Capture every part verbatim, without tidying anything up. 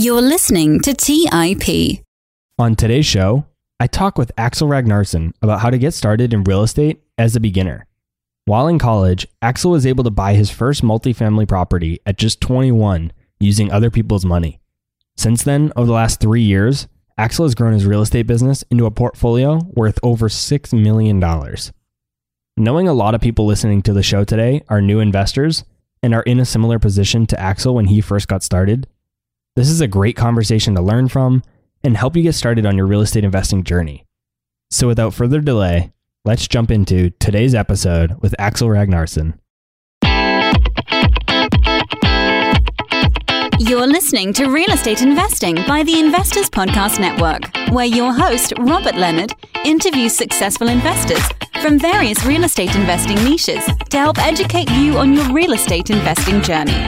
You're listening to T I P. On today's show, I talk with Axel Ragnarsson about how to get started in real estate as a beginner. While in college, Axel was able to buy his first multifamily property at just twenty-one using other people's money. Since then, over the last three years, Axel has grown his real estate business into a portfolio worth over six million dollars. Knowing a lot of people listening to the show today are new investors and are in a similar position to Axel when he first got started, this is a great conversation to learn from and help you get started on your real estate investing journey. So without further delay, let's jump into today's episode with Axel Ragnarsson. You're listening to Real Estate Investing by the Investor's Podcast Network, where your host, Robert Leonard, interviews successful investors from various real estate investing niches to help educate you on your real estate investing journey.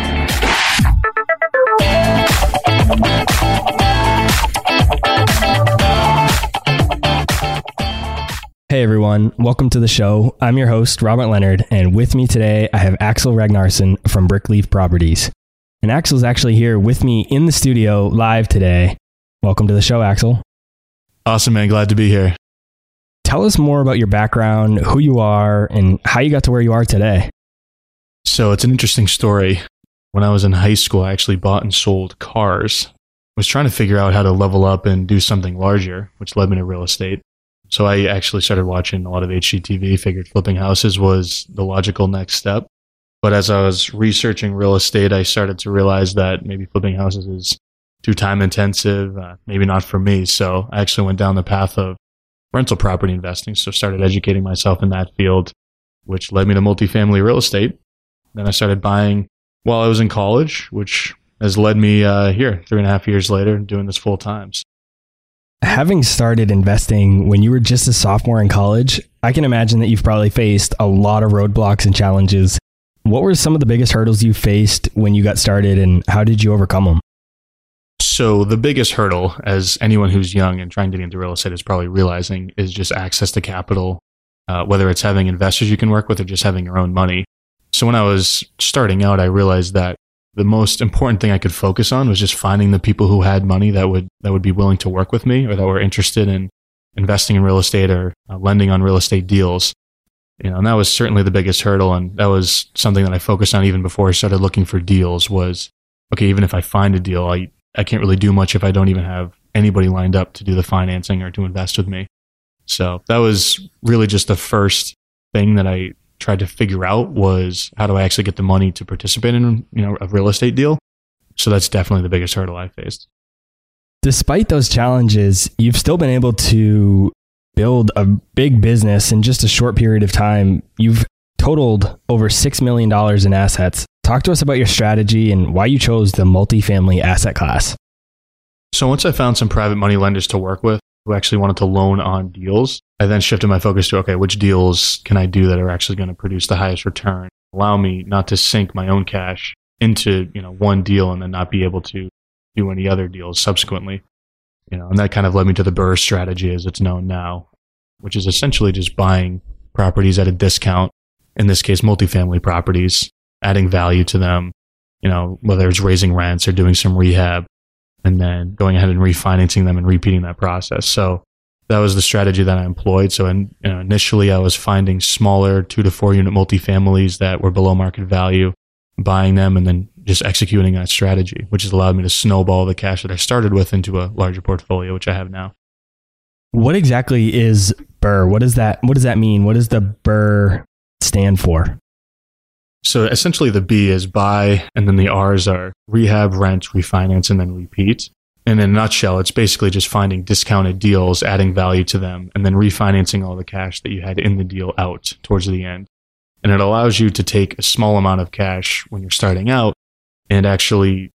Hey everyone, welcome to the show. I'm your host, Robert Leonard, and with me today, I have Axel Ragnarsson from Brickleaf Properties. And Axel's actually here with me in the studio live today. Welcome to the show, Axel. Awesome, man. Glad to be here. Tell us more about your background, who you are, and how you got to where you are today. So it's an interesting story. When I was in high school, I actually bought and sold cars. I was trying to figure out how to level up and do something larger, which led me to real estate. So I actually started watching a lot of H G T V, figured flipping houses was the logical next step. But as I was researching real estate, I started to realize that maybe flipping houses is too time intensive, uh, maybe not for me. So I actually went down the path of rental property investing. So started educating myself in that field, which led me to multifamily real estate. Then I started buying while I was in college, which has led me uh, here three and a half years later doing this full time. So having started investing when you were just a sophomore in college, I can imagine that you've probably faced a lot of roadblocks and challenges. What were some of the biggest hurdles you faced when you got started and how did you overcome them? So the biggest hurdle, as anyone who's young and trying to get into real estate is probably realizing, is just access to capital, uh, whether it's having investors you can work with or just having your own money. So when I was starting out, I realized that the most important thing I could focus on was just finding the people who had money that would that would be willing to work with me or that were interested in investing in real estate or uh, lending on real estate deals. You know, and that was certainly the biggest hurdle. And that was something that I focused on even before I started looking for deals was, okay, even if I find a deal, I, I can't really do much if I don't even have anybody lined up to do the financing or to invest with me. So that was really just the first thing that I tried to figure out was how do I actually get the money to participate in, you know, a real estate deal? So that's definitely the biggest hurdle I faced. Despite those challenges, you've still been able to build a big business in just a short period of time. You've totaled over six million dollars in assets. Talk to us about your strategy and why you chose the multifamily asset class. So once I found some private money lenders to work with who actually wanted to loan on deals, I then shifted my focus to, okay, which deals can I do that are actually going to produce the highest return, allow me not to sink my own cash into, you know, one deal and then not be able to do any other deals subsequently. You know, and that kind of led me to the BRRRR strategy as it's known now, which is essentially just buying properties at a discount, in this case, multifamily properties, adding value to them, you know, whether it's raising rents or doing some rehab, and then going ahead and refinancing them and repeating that process. So that was the strategy that I employed. So in, you know, initially, I was finding smaller two to four unit multifamilies that were below market value, buying them, and then just executing that strategy, which has allowed me to snowball the cash that I started with into a larger portfolio, which I have now. What exactly is BRRRR? What is that? What does that mean? What does the BRRRR stand for? So essentially the B is buy, and then the R's are rehab, rent, refinance, and then repeat. And in a nutshell, it's basically just finding discounted deals, adding value to them, and then refinancing all the cash that you had in the deal out towards the end. And it allows you to take a small amount of cash when you're starting out and actually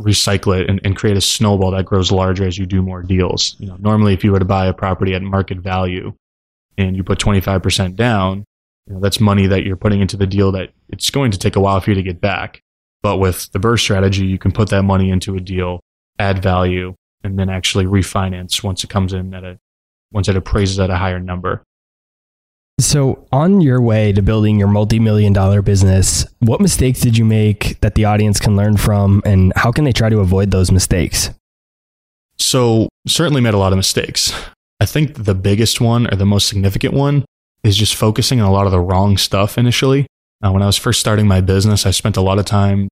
recycle it and, and create a snowball that grows larger as you do more deals. You know, normally, if you were to buy a property at market value and you put twenty-five percent down, you know, that's money that you're putting into the deal that it's going to take a while for you to get back. But with the BRRRR strategy, you can put that money into a deal, add value, and then actually refinance once it comes in at a, once it appraises at a higher number. So on your way to building your multi-million dollar business, what mistakes did you make that the audience can learn from, and how can they try to avoid those mistakes? So certainly made a lot of mistakes. I think the biggest one, or the most significant one, is just focusing on a lot of the wrong stuff initially. Uh, when I was first starting my business, I spent a lot of time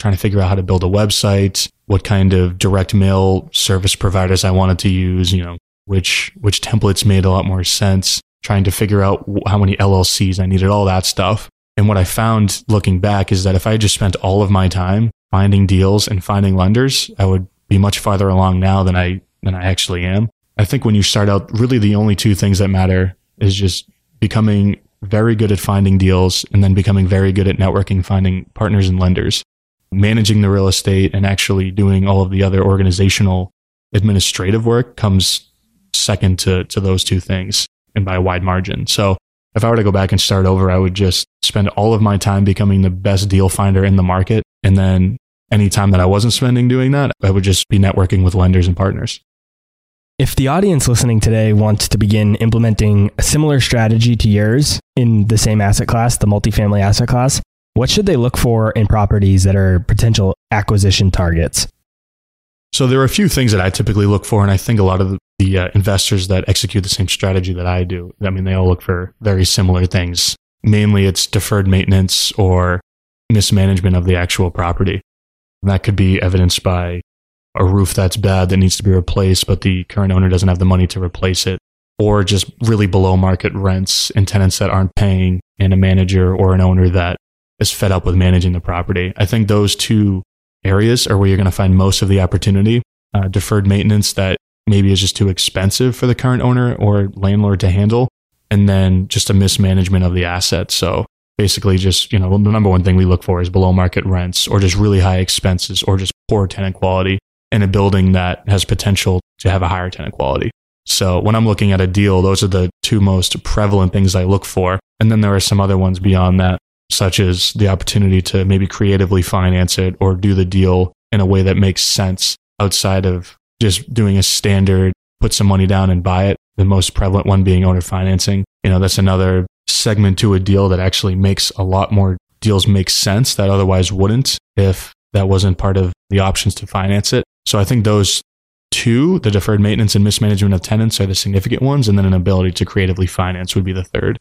trying to figure out how to build a website, what kind of direct mail service providers I wanted to use, you know, which which templates made a lot more sense, trying to figure out how many L L Cs I needed, all that stuff. And what I found looking back is that if I just spent all of my time finding deals and finding lenders, I would be much farther along now than I than I actually am. I think when you start out, really the only two things that matter is just becoming very good at finding deals and then becoming very good at networking, finding partners and lenders, managing the real estate, and actually doing all of the other organizational administrative work comes second to, to those two things, and by a wide margin. So if I were to go back and start over, I would just spend all of my time becoming the best deal finder in the market. And then any time that I wasn't spending doing that, I would just be networking with lenders and partners. If the audience listening today wants to begin implementing a similar strategy to yours in the same asset class, the multifamily asset class, what should they look for in properties that are potential acquisition targets? So there are a few things that I typically look for, and I think a lot of the, the uh, investors that execute the same strategy that I do, I mean, they all look for very similar things. Mainly it's deferred maintenance or mismanagement of the actual property. And that could be evidenced by a roof that's bad that needs to be replaced, but the current owner doesn't have the money to replace it, or just really below market rents and tenants that aren't paying, and a manager or an owner that is fed up with managing the property. I think those two areas are where you're going to find most of the opportunity. Uh, deferred maintenance that maybe is just too expensive for the current owner or landlord to handle, and then just a mismanagement of the asset. So basically just, you know, the number one thing we look for is below market rents or just really high expenses or just poor tenant quality in a building that has potential to have a higher tenant quality. So when I'm looking at a deal, those are the two most prevalent things I look for. And then there are some other ones beyond that, such as the opportunity to maybe creatively finance it or do the deal in a way that makes sense outside of just doing a standard, put some money down and buy it. The most prevalent one being owner financing. You know, that's another segment to a deal that actually makes a lot more deals make sense that otherwise wouldn't if that wasn't part of the options to finance it. So I think those two, the deferred maintenance and mismanagement of tenants, are the significant ones. And then an ability to creatively finance would be the third.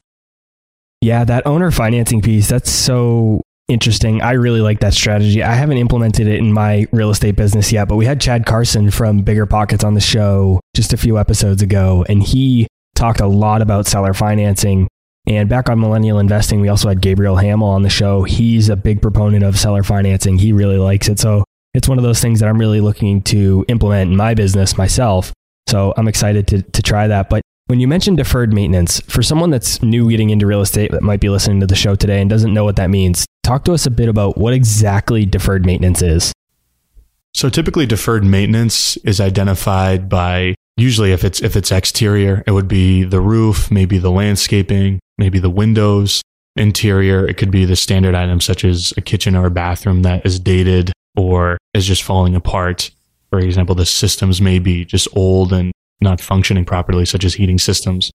Yeah, that owner financing piece, that's so interesting. I really like that strategy. I haven't implemented it in my real estate business yet, but we had Chad Carson from Bigger Pockets on the show just a few episodes ago, and he talked a lot about seller financing. And back on Millennial Investing, we also had Gabriel Hamel on the show. He's a big proponent of seller financing. He really likes it. So it's one of those things that I'm really looking to implement in my business myself. So I'm excited to to try that. But when you mentioned deferred maintenance, for someone that's new getting into real estate that might be listening to the show today and doesn't know what that means, talk to us a bit about what exactly deferred maintenance is. So typically deferred maintenance is identified by, usually if it's if it's exterior, it would be the roof, maybe the landscaping, maybe the windows. Interior, it could be the standard items such as a kitchen or a bathroom that is dated or is just falling apart. For example, the systems may be just old and not functioning properly, such as heating systems.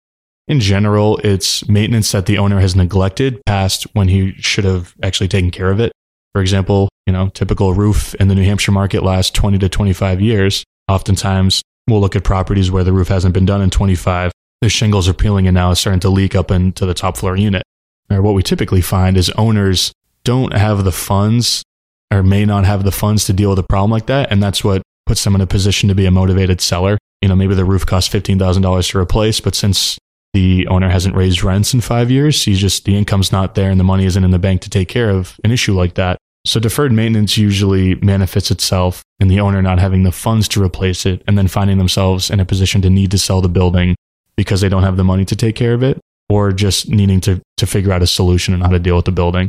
In general, it's maintenance that the owner has neglected past when he should have actually taken care of it. For example, you know, typical roof in the New Hampshire market lasts twenty to twenty-five years. Oftentimes, we'll look at properties where the roof hasn't been done in twenty-five. The shingles are peeling and now it's starting to leak up into the top floor unit. Or what we typically find is owners don't have the funds or may not have the funds to deal with a problem like that. And that's what puts them in a position to be a motivated seller. You know, maybe the roof costs fifteen thousand dollars to replace, but since the owner hasn't raised rents in five years, he's just, the income's not there and the money isn't in the bank to take care of an issue like that. So deferred maintenance usually manifests itself in the owner not having the funds to replace it and then finding themselves in a position to need to sell the building because they don't have the money to take care of it, or just needing to, to figure out a solution on how to deal with the building.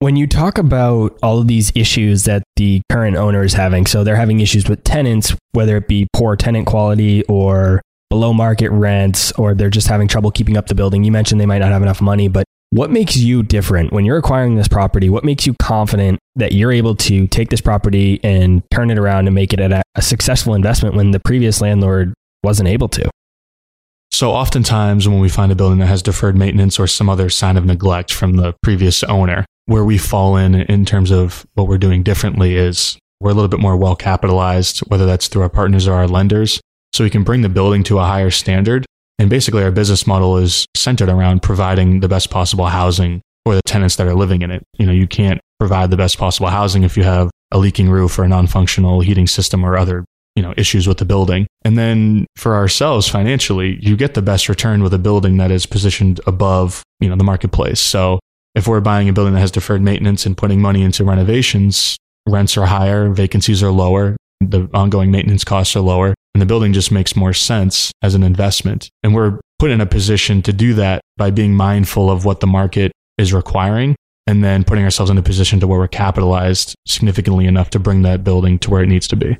When you talk about all of these issues that the current owner is having, so they're having issues with tenants, whether it be poor tenant quality or below market rents, or they're just having trouble keeping up the building. You mentioned they might not have enough money, but what makes you different when you're acquiring this property? What makes you confident that you're able to take this property and turn it around and make it a successful investment when the previous landlord wasn't able to? So oftentimes when we find a building that has deferred maintenance or some other sign of neglect from the previous owner, where we fall in in terms of what we're doing differently is we're a little bit more well capitalized, whether that's through our partners or our lenders. So we can bring the building to a higher standard. And basically our business model is centered around providing the best possible housing for the tenants that are living in it. You know, you can't provide the best possible housing if you have a leaking roof or a non-functional heating system or other, you know, issues with the building. And then for ourselves financially, you get the best return with a building that is positioned above, you know, the marketplace. So if we're buying a building that has deferred maintenance and putting money into renovations, rents are higher, vacancies are lower, the ongoing maintenance costs are lower, and the building just makes more sense as an investment. And we're put in a position to do that by being mindful of what the market is requiring, and then putting ourselves in a position to where we're capitalized significantly enough to bring that building to where it needs to be.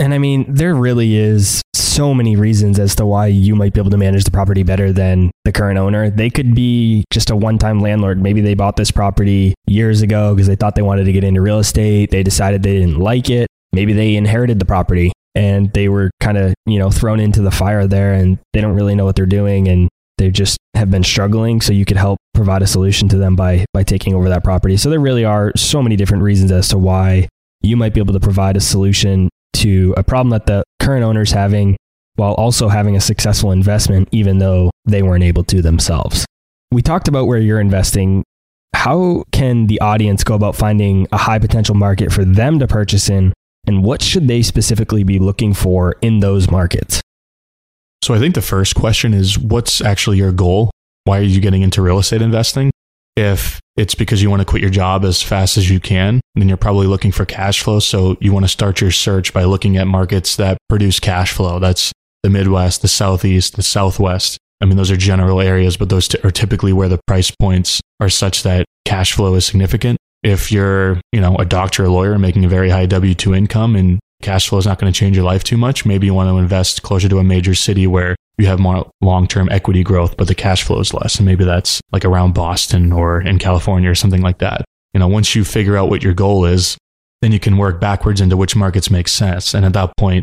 And I mean, there really is so many reasons as to why you might be able to manage the property better than the current owner. They could be just a one-time landlord. Maybe they bought this property years ago because they thought they wanted to get into real estate. They decided they didn't like it. Maybe they inherited the property and they were kind of, you know, thrown into the fire there and they don't really know what they're doing and they just have been struggling. So you could help provide a solution to them by by taking over that property. So there really are so many different reasons as to why you might be able to provide a solution to a problem that the current owner's having while also having a successful investment, even though they weren't able to themselves. We talked about where you're investing. How can the audience go about finding a high potential market for them to purchase in? And what should they specifically be looking for in those markets? So I think the first question is, what's actually your goal? Why are you getting into real estate investing? If it's because you want to quit your job as fast as you can, then you're probably looking for cash flow. So you want to start your search by looking at markets that produce cash flow. That's the Midwest, the Southeast, the Southwest. I mean, those are general areas, but those t- are typically where the price points are such that cash flow is significant. If you're, you know, a doctor or lawyer making a very high W two income and cash flow is not going to change your life too much, maybe you want to invest closer to a major city where you have more long-term equity growth, but the cash flow is less. And maybe that's like around Boston or in California or something like that. You know, once you figure out what your goal is, then you can work backwards into which markets make sense. And at that point,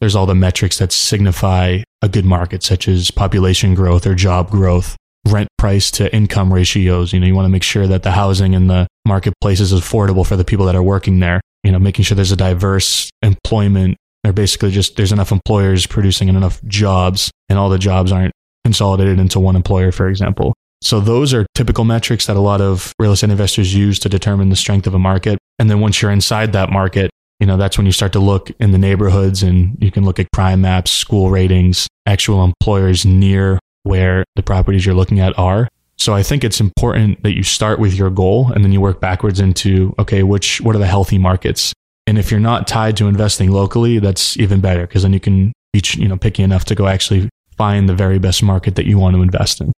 there's all the metrics that signify a good market, such as population growth or job growth, rent price to income ratios. You know, you want to make sure that the housing in the marketplace is affordable for the people that are working there. You know, making sure there's a diverse employment, or basically just there's enough employers producing enough jobs and all the jobs aren't consolidated into one employer, for example. So those are typical metrics that a lot of real estate investors use to determine the strength of a market. And then once you're inside that market, you know, that's when you start to look in the neighborhoods and you can look at crime maps, school ratings, actual employers near where the properties you're looking at are. So I think it's important that you start with your goal and then you work backwards into, okay, which, what are the healthy markets? And if you're not tied to investing locally, that's even better because then you can be, you know, picky enough to go actually find the very best market that you want to invest in.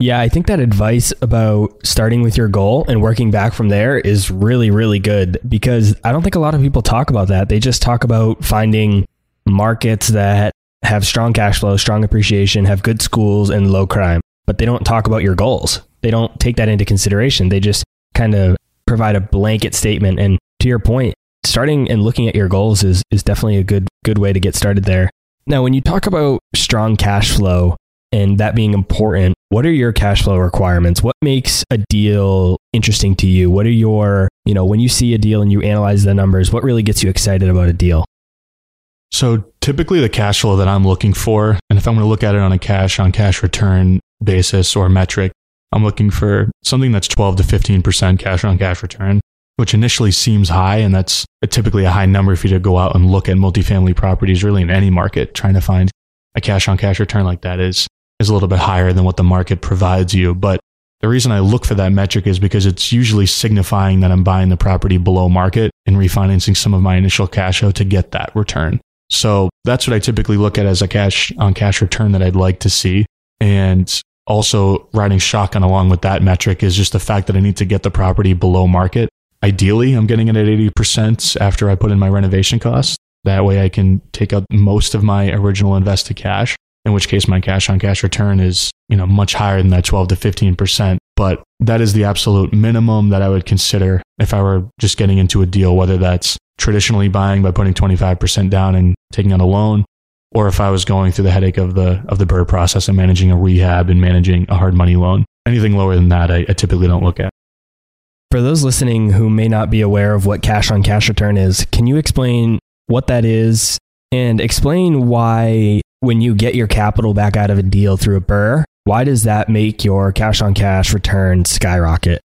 Yeah, I think that advice about starting with your goal and working back from there is really, really good because I don't think a lot of people talk about that. They just talk about finding markets that have strong cash flow, strong appreciation, have good schools and low crime. But they don't talk about your goals. They don't take that into consideration. They just kind of provide a blanket statement. And to your point, starting and looking at your goals is is definitely a good good way to get started there. Now, when you talk about strong cash flow and that being important, what are your cash flow requirements? What makes a deal interesting to you? What are your, you know, when you see a deal and you analyze the numbers, what really gets you excited about a deal? So typically the cash flow that I'm looking for, and if I'm going to look at it on a cash on cash return basis or metric, I'm looking for something that's twelve to fifteen percent cash on cash return, which initially seems high. And that's a typically a high number for you to go out and look at multifamily properties really in any market. Trying to find a cash on cash return like that is, is a little bit higher than what the market provides you. But the reason I look for that metric is because it's usually signifying that I'm buying the property below market and refinancing some of my initial cash out to get that return. So that's what I typically look at as a cash on cash return that I'd like to see. And also riding shotgun along with that metric is just the fact that I need to get the property below market. Ideally, I'm getting it at eighty percent after I put in my renovation costs. That way I can take out most of my original invested cash, in which case my cash on cash return is, you know, much higher than that twelve to fifteen percent. But that is the absolute minimum that I would consider if I were just getting into a deal, whether that's traditionally buying by putting twenty-five percent down and taking out a loan, or if I was going through the headache of the of the B R R R R process and managing a rehab and managing a hard money loan. Anything lower than that, I, I typically don't look at. For those listening who may not be aware of what cash on cash return is, can you explain what that is and explain why when you get your capital back out of a deal through a B R R R R, why does that make your cash on cash return skyrocket?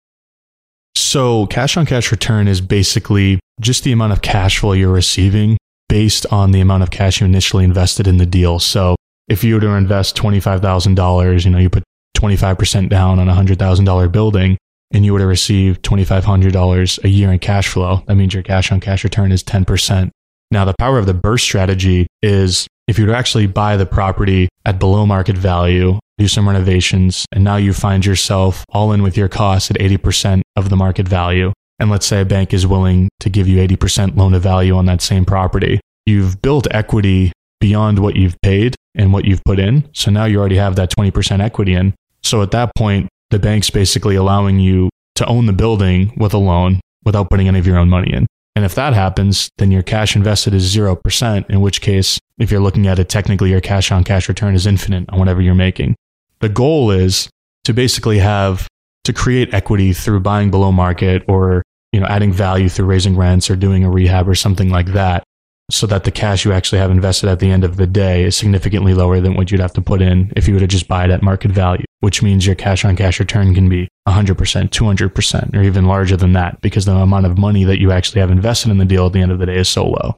So cash on cash return is basically just the amount of cash flow you're receiving based on the amount of cash you initially invested in the deal. So if you were to invest twenty-five thousand dollars, you know, you put twenty-five percent down on a one hundred thousand dollars building and you were to receive twenty-five hundred dollars a year in cash flow, that means your cash on cash return is ten percent. Now, the power of the B R R R R strategy is if you were to actually buy the property at below market value, do some renovations, and now you find yourself all in with your costs at eighty percent of the market value. And let's say a bank is willing to give you eighty percent loan to value on that same property. You've built equity beyond what you've paid and what you've put in. So now you already have that twenty percent equity in. So at that point, the bank's basically allowing you to own the building with a loan without putting any of your own money in. And if that happens, then your cash invested is zero percent, in which case, if you're looking at it, technically your cash on cash return is infinite on whatever you're making. The goal is to basically have to create equity through buying below market or, you know, adding value through raising rents or doing a rehab or something like that, so that the cash you actually have invested at the end of the day is significantly lower than what you'd have to put in if you were to just buy it at market value, which means your cash on cash return can be one hundred percent, two hundred percent, or even larger than that because the amount of money that you actually have invested in the deal at the end of the day is so low.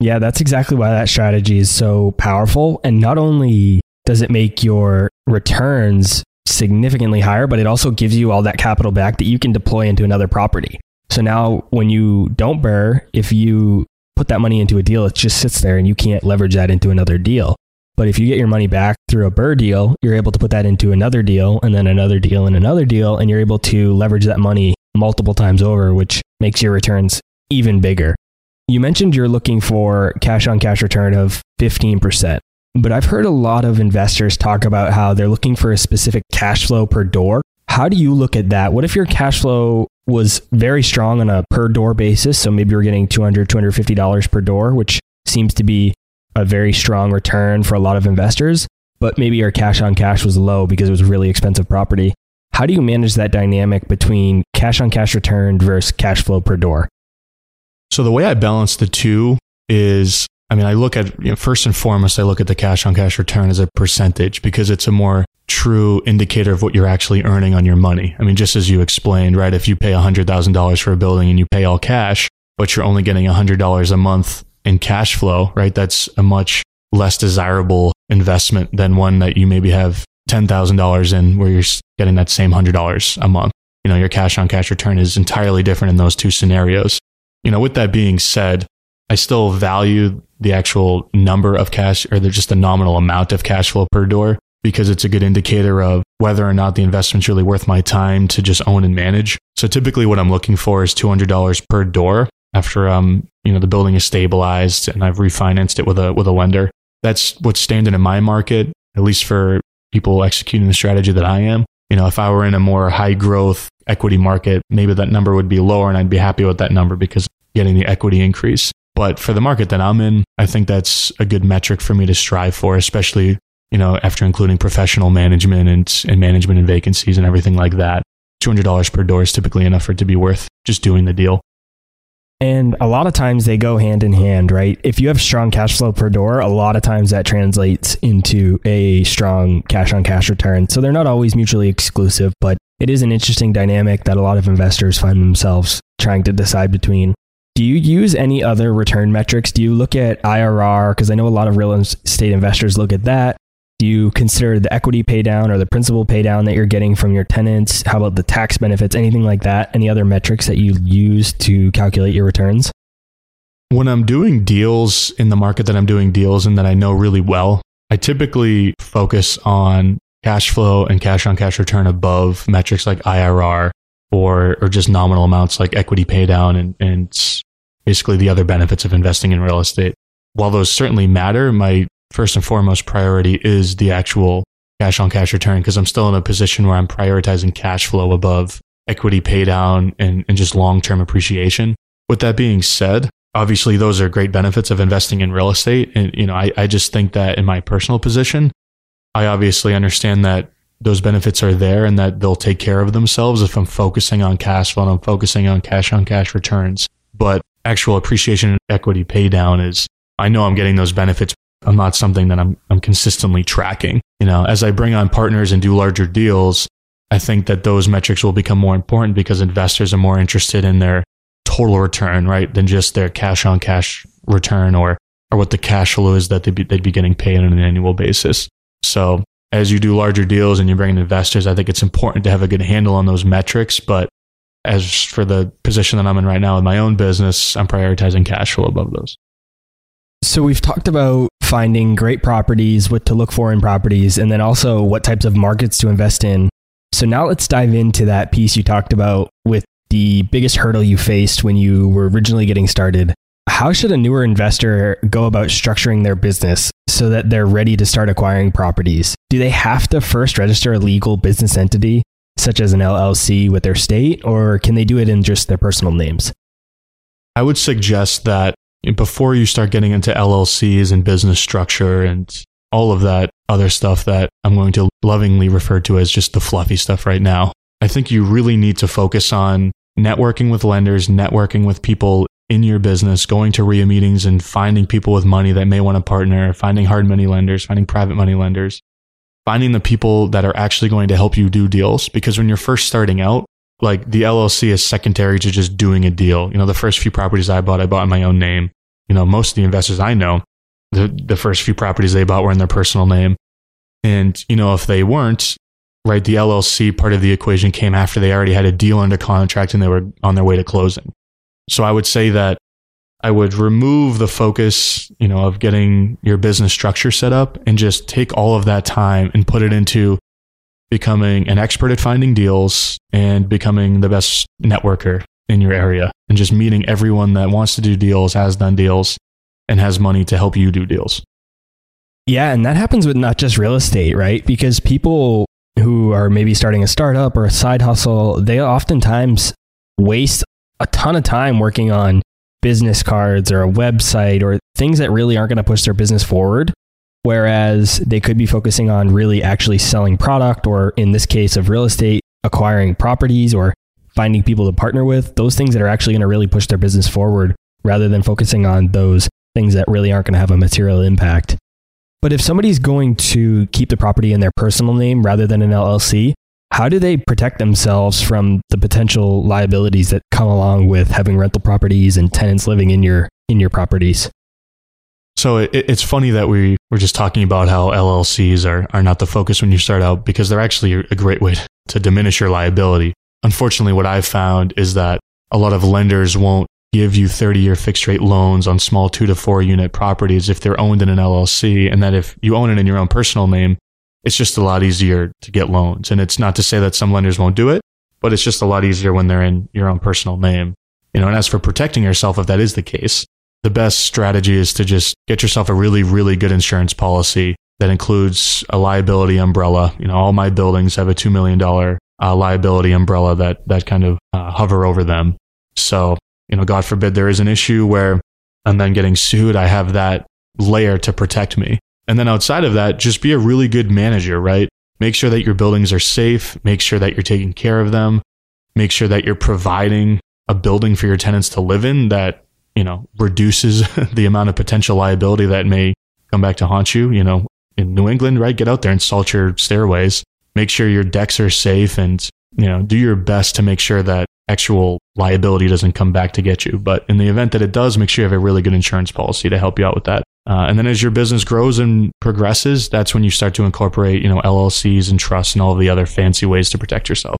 Yeah, that's exactly why that strategy is so powerful. And not only does it make your returns significantly higher, but it also gives you all that capital back that you can deploy into another property. So now when you don't B R R R R, if you put that money into a deal, it just sits there and you can't leverage that into another deal. But if you get your money back through a B R R R R deal, you're able to put that into another deal and then another deal and another deal, and you're able to leverage that money multiple times over, which makes your returns even bigger. You mentioned you're looking for cash on cash return of fifteen percent. But I've heard a lot of investors talk about how they're looking for a specific cash flow per door. How do you look at that? What if your cash flow was very strong on a per door basis? So maybe you're getting two hundred dollars, two hundred fifty dollars per door, which seems to be a very strong return for a lot of investors. But maybe your cash on cash was low because it was a really expensive property. How do you manage that dynamic between cash on cash return versus cash flow per door? So the way I balance the two is, I mean, I look at, you know, first and foremost, I look at the cash on cash return as a percentage because it's a more true indicator of what you're actually earning on your money. I mean, just as you explained, right? If you pay one hundred thousand dollars for a building and you pay all cash, but you're only getting one hundred dollars a month in cash flow, right? That's a much less desirable investment than one that you maybe have ten thousand dollars in where you're getting that same one hundred dollars a month. You know, your cash on cash return is entirely different in those two scenarios. You know, with that being said, I still value the actual number of cash or just the nominal amount of cash flow per door because it's a good indicator of whether or not the investment's really worth my time to just own and manage. So typically what I'm looking for is two hundred dollars per door after um you know the building is stabilized and I've refinanced it with a with a lender. That's what's standard in my market, at least for people executing the strategy that I am. You know, if I were in a more high growth equity market, maybe that number would be lower and I'd be happy with that number because I'm getting the equity increase. But for the market that I'm in, I think that's a good metric for me to strive for, especially, you know, after including professional management and, and management and vacancies and everything like that. two hundred dollars per door is typically enough for it to be worth just doing the deal. And a lot of times they go hand in hand, right? If you have strong cash flow per door, a lot of times that translates into a strong cash on cash return. So they're not always mutually exclusive, but it is an interesting dynamic that a lot of investors find themselves trying to decide between. Do you use any other return metrics? Do you look at I R R? Because I know a lot of real estate investors look at that. Do you consider the equity pay down or the principal pay down that you're getting from your tenants? How about the tax benefits? Anything like that? Any other metrics that you use to calculate your returns? When I'm doing deals in the market that I'm doing deals in that I know really well, I typically focus on cash flow and cash on cash return above metrics like I R R or or just nominal amounts like equity pay down and, and basically the other benefits of investing in real estate. While those certainly matter, my first and foremost priority is the actual cash on cash return because I'm still in a position where I'm prioritizing cash flow above equity pay down and, and just long-term appreciation. With that being said, obviously those are great benefits of investing in real estate. And, you know, I, I just think that in my personal position, I obviously understand that those benefits are there and that they'll take care of themselves if I'm focusing on cash flow and I'm focusing on cash on cash returns. But actual appreciation and equity pay down is, I know I'm getting those benefits. I'm not something that I'm I'm consistently tracking. You know, as I bring on partners and do larger deals, I think that those metrics will become more important because investors are more interested in their total return, right, than just their cash on cash return or or what the cash flow is that they'd be, they'd be getting paid on an annual basis. So as you do larger deals and you bring in investors, I think it's important to have a good handle on those metrics. But as for the position that I'm in right now with my own business, I'm prioritizing cash flow above those. So we've talked about finding great properties, what to look for in properties, and then also what types of markets to invest in. So now let's dive into that piece you talked about with the biggest hurdle you faced when you were originally getting started. How should a newer investor go about structuring their business so that they're ready to start acquiring properties? Do they have to first register a legal business entity, such as an L L C with their state, or can they do it in just their personal names? I would suggest that before you start getting into L L Cs and business structure and all of that other stuff that I'm going to lovingly refer to as just the fluffy stuff right now, I think you really need to focus on networking with lenders, networking with people in your business, going to REIA meetings and finding people with money that may want to partner, finding hard money lenders, finding private money lenders, finding the people that are actually going to help you do deals. Because when you're first starting out, like the L L C is secondary to just doing a deal. You know, the first few properties I bought, I bought in my own name. You know, most of the investors I know, the, the first few properties they bought were in their personal name. And, you know, if they weren't, right, the L L C part of the equation came after they already had a deal under contract and they were on their way to closing. So I would say that I would remove the focus, you know, of getting your business structure set up and just take all of that time and put it into becoming an expert at finding deals and becoming the best networker in your area and just meeting everyone that wants to do deals, has done deals, and has money to help you do deals. Yeah, and that happens with not just real estate, right? Because people who are maybe starting a startup or a side hustle, they oftentimes waste a ton of time working on business cards or a website or things that really aren't going to push their business forward. Whereas they could be focusing on really actually selling product, or in this case of real estate, acquiring properties or finding people to partner with, those things that are actually going to really push their business forward rather than focusing on those things that really aren't going to have a material impact. But if somebody's going to keep the property in their personal name rather than an L L C, how do they protect themselves from the potential liabilities that come along with having rental properties and tenants living in your in your properties? So it, it's funny that we were just talking about how L L Cs are, are not the focus when you start out, because they're actually a great way to diminish your liability. Unfortunately, what I've found is that a lot of lenders won't give you thirty-year fixed-rate loans on small two- to four-unit properties if they're owned in an L L C, and that if you own it in your own personal name, it's just a lot easier to get loans. And it's not to say that some lenders won't do it, but it's just a lot easier when they're in your own personal name. You know, and as for protecting yourself, if that is the case, the best strategy is to just get yourself a really, really good insurance policy that includes a liability umbrella. You know, all my buildings have a two million dollars uh, liability umbrella that that kind of uh, hover over them. So, you know, God forbid there is an issue where I'm then getting sued, I have that layer to protect me. And then outside of that, just be a really good manager, right? Make sure that your buildings are safe. Make sure that you're taking care of them. Make sure that you're providing a building for your tenants to live in that, you know, reduces the amount of potential liability that may come back to haunt you. You know, in New England, right? Get out there and salt your stairways. Make sure your decks are safe and, you know, do your best to make sure that actual liability doesn't come back to get you. But in the event that it does, make sure you have a really good insurance policy to help you out with that. Uh, and then as your business grows and progresses, that's when you start to incorporate, you know, L L Cs and trusts and all the other fancy ways to protect yourself.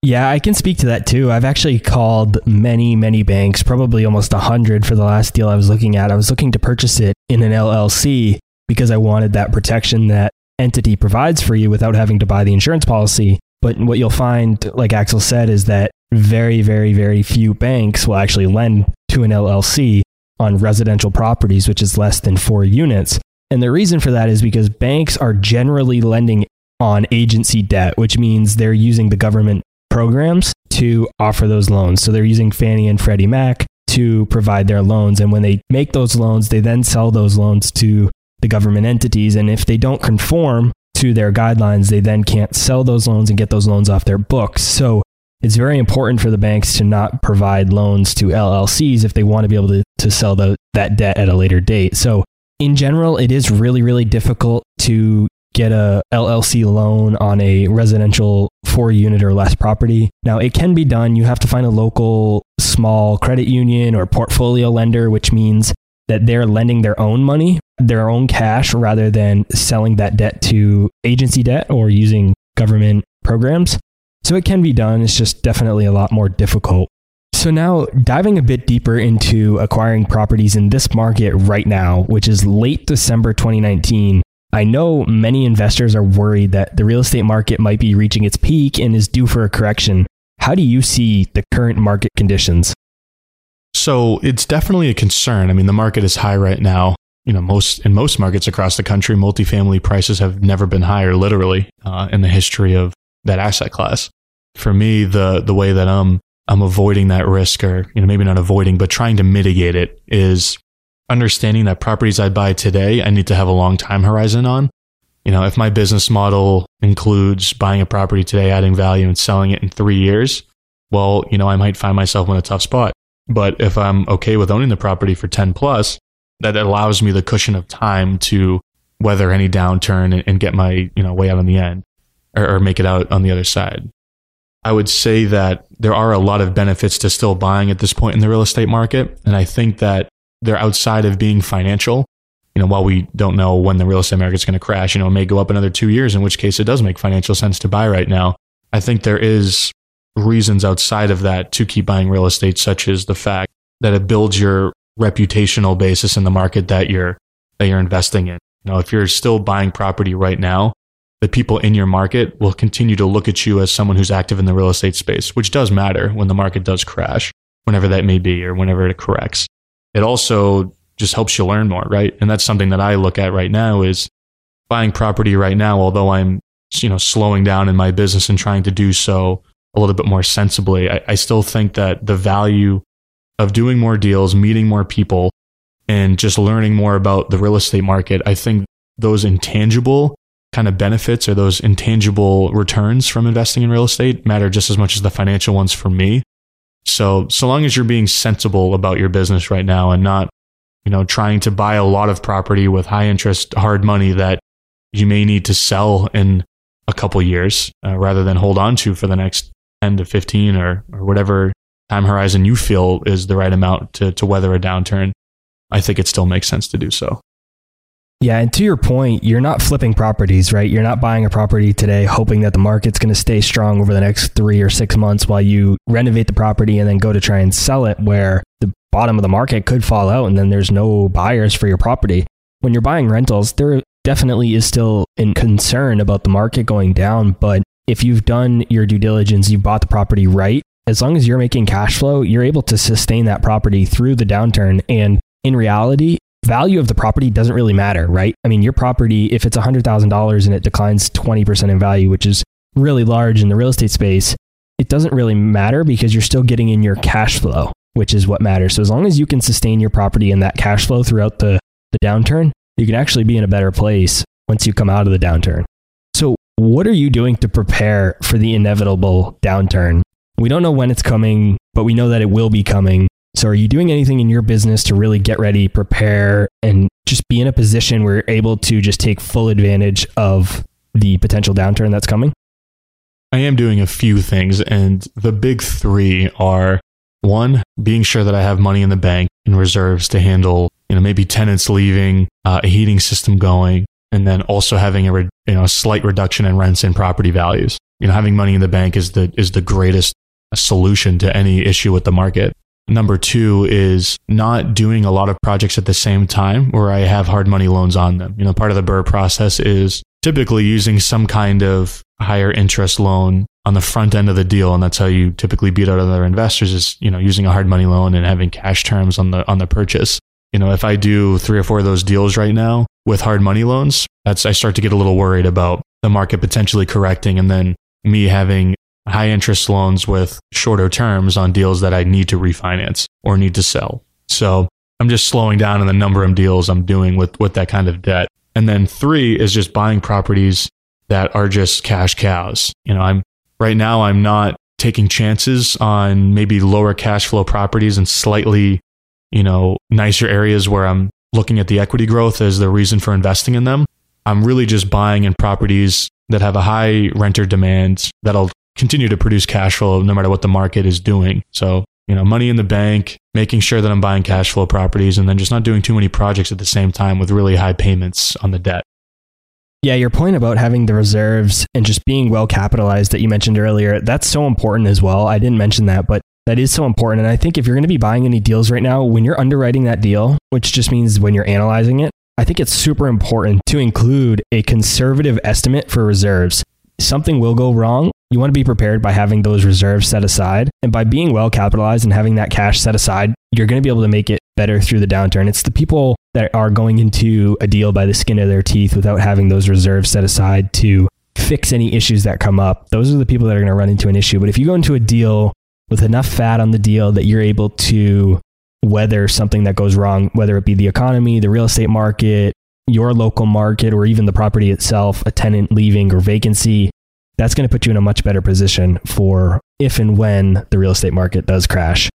Yeah, I can speak to that too. I've actually called many, many banks, probably almost one hundred for the last deal I was looking at. I was looking to purchase it in an L L C because I wanted that protection that entity provides for you without having to buy the insurance policy. But what you'll find, like Axel said, is that very, very, very few banks will actually lend to an L L C on residential properties, which is less than four units. And the reason for that is because banks are generally lending on agency debt, which means they're using the government programs to offer those loans. So they're using Fannie and Freddie Mac to provide their loans. And when they make those loans, they then sell those loans to the government entities. And if they don't conform to their guidelines, they then can't sell those loans and get those loans off their books. So it's very important for the banks to not provide loans to L L Cs if they want to be able to, to sell the, that debt at a later date. So in general, it is really, really difficult to get a L L C loan on a residential four unit or less property. Now, it can be done. You have to find a local small credit union or portfolio lender, which means that they're lending their own money, their own cash, rather than selling that debt to agency debt or using government programs. So it can be done. It's just definitely a lot more difficult. So now diving a bit deeper into acquiring properties in this market right now, which is late December twenty nineteen, I know many investors are worried that the real estate market might be reaching its peak and is due for a correction. How do you see the current market conditions? So it's definitely a concern. I mean, the market is high right now. You know, most in most markets across the country, multifamily prices have never been higher, literally, uh, in the history of that asset class. For me, the the way that I'm I'm avoiding that risk, or you know, maybe not avoiding, but trying to mitigate it, is understanding that properties I buy today, I need to have a long time horizon on. You know, if my business model includes buying a property today, adding value and selling it in three years, well, you know, I might find myself in a tough spot. But if I'm okay with owning the property for ten plus, that allows me the cushion of time to weather any downturn and, and get my, you know, way out on the end, or, or make it out on the other side. I would say that there are a lot of benefits to still buying at this point in the real estate market. And I think that they're outside of being financial. You know, while we don't know when the real estate market is going to crash, you know, it may go up another two years, in which case it does make financial sense to buy right now. I think there is reasons outside of that to keep buying real estate, such as the fact that it builds your reputational basis in the market that you're, that you're investing in. You know, if you're still buying property right now, the people in your market will continue to look at you as someone who's active in the real estate space, which does matter when the market does crash, whenever that may be, or whenever it corrects. It also just helps you learn more, right? And that's something that I look at right now is buying property right now, although I'm, you know, slowing down in my business and trying to do so a little bit more sensibly. I, I still think that the value of doing more deals, meeting more people, and just learning more about the real estate market, I think those intangible kind of benefits, or those intangible returns from investing in real estate, matter just as much as the financial ones for me. So, so long as you're being sensible about your business right now and not, you know, trying to buy a lot of property with high interest, hard money that you may need to sell in a couple years, uh, rather than hold on to for the next ten to fifteen or, or whatever time horizon you feel is the right amount to, to weather a downturn, I think it still makes sense to do so. Yeah. And to your point, you're not flipping properties, right? You're not buying a property today hoping that the market's going to stay strong over the next three or six months while you renovate the property and then go to try and sell it, where the bottom of the market could fall out and then there's no buyers for your property. When you're buying rentals, there definitely is still a concern about the market going down. But if you've done your due diligence, you bought the property right, as long as you're making cash flow, you're able to sustain that property through the downturn. And in reality, value of the property doesn't really matter, right? I mean, your property, if it's one hundred thousand dollars and it declines twenty percent in value, which is really large in the real estate space, it doesn't really matter because you're still getting in your cash flow, which is what matters. So as long as you can sustain your property and that cash flow throughout the, the downturn, you can actually be in a better place once you come out of the downturn. So what are you doing to prepare for the inevitable downturn? We don't know when it's coming, but we know that it will be coming. So are you doing anything in your business to really get ready, prepare, and just be in a position where you're able to just take full advantage of the potential downturn that's coming? I am doing a few things, and the big three are, one, being sure that I have money in the bank and reserves to handle, you know, maybe tenants leaving, uh, a heating system going, and then also having a re- you know, a slight reduction in rents and property values. You know, having money in the bank is the is the greatest solution to any issue with the market. Number two is not doing a lot of projects at the same time where I have hard money loans on them. You know, part of the B R R R R process is typically using some kind of higher interest loan on the front end of the deal. And that's how you typically beat out other investors, is, you know, using a hard money loan and having cash terms on the, on the purchase. You know, if I do three or four of those deals right now with hard money loans, that's, I start to get a little worried about the market potentially correcting and then me having high interest loans with shorter terms on deals that I need to refinance or need to sell. So I'm just slowing down on the number of deals I'm doing with, with that kind of debt. And then three is just buying properties that are just cash cows. You know, I'm right now, I'm not taking chances on maybe lower cash flow properties and slightly, you know, nicer areas where I'm looking at the equity growth as the reason for investing in them. I'm really just buying in properties that have a high renter demand that'll continue to produce cash flow no matter what the market is doing. So, you know, money in the bank, making sure that I'm buying cash flow properties, and then just not doing too many projects at the same time with really high payments on the debt. Yeah, your point about having the reserves and just being well capitalized that you mentioned earlier, that's so important as well. I didn't mention that, but that is so important. And I think if you're going to be buying any deals right now, when you're underwriting that deal, which just means when you're analyzing it, I think it's super important to include a conservative estimate for reserves. Something will go wrong. You want to be prepared by having those reserves set aside. And by being well capitalized and having that cash set aside, you're going to be able to make it better through the downturn. It's the people that are going into a deal by the skin of their teeth without having those reserves set aside to fix any issues that come up. Those are the people that are going to run into an issue. But if you go into a deal with enough fat on the deal that you're able to weather something that goes wrong, whether it be the economy, the real estate market, your local market, or even the property itself, a tenant leaving or vacancy, that's going to put you in a much better position for if and when the real estate market does crash.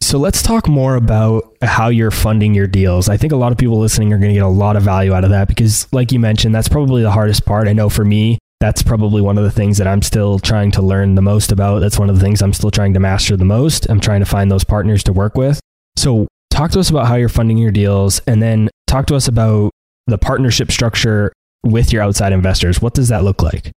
So let's talk more about how you're funding your deals. I think a lot of people listening are going to get a lot of value out of that because, like you mentioned, that's probably the hardest part. I know for me, that's probably one of the things that I'm still trying to learn the most about. That's one of the things I'm still trying to master the most. I'm trying to find those partners to work with. So talk to us about how you're funding your deals, and then talk to us about the partnership structure with your outside investors. What does that look like?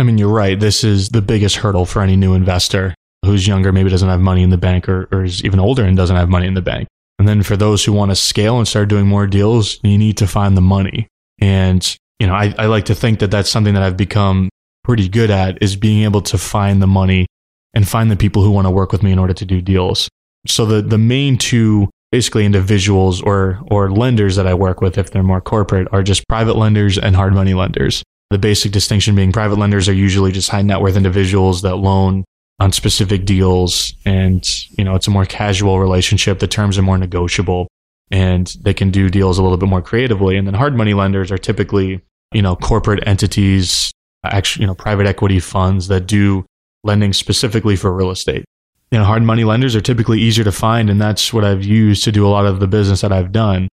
I mean, you're right. This is the biggest hurdle for any new investor who's younger, maybe doesn't have money in the bank, or, or is even older and doesn't have money in the bank. And then for those who want to scale and start doing more deals, you need to find the money. And, you know, I, I like to think that that's something that I've become pretty good at, is being able to find the money and find the people who want to work with me in order to do deals. So the, the main two basically individuals or or lenders that I work with, if they're more corporate, are just private lenders and hard money lenders. The basic distinction being private lenders are usually just high net worth individuals that loan on specific deals, and you know, it's a more casual relationship. The terms are more negotiable and they can do deals a little bit more creatively. And then hard money lenders are typically, you know, corporate entities, actually, you know, private equity funds that do lending specifically for real estate. You know, hard money lenders are typically easier to find, and that's what I've used to do a lot of the business that I've done.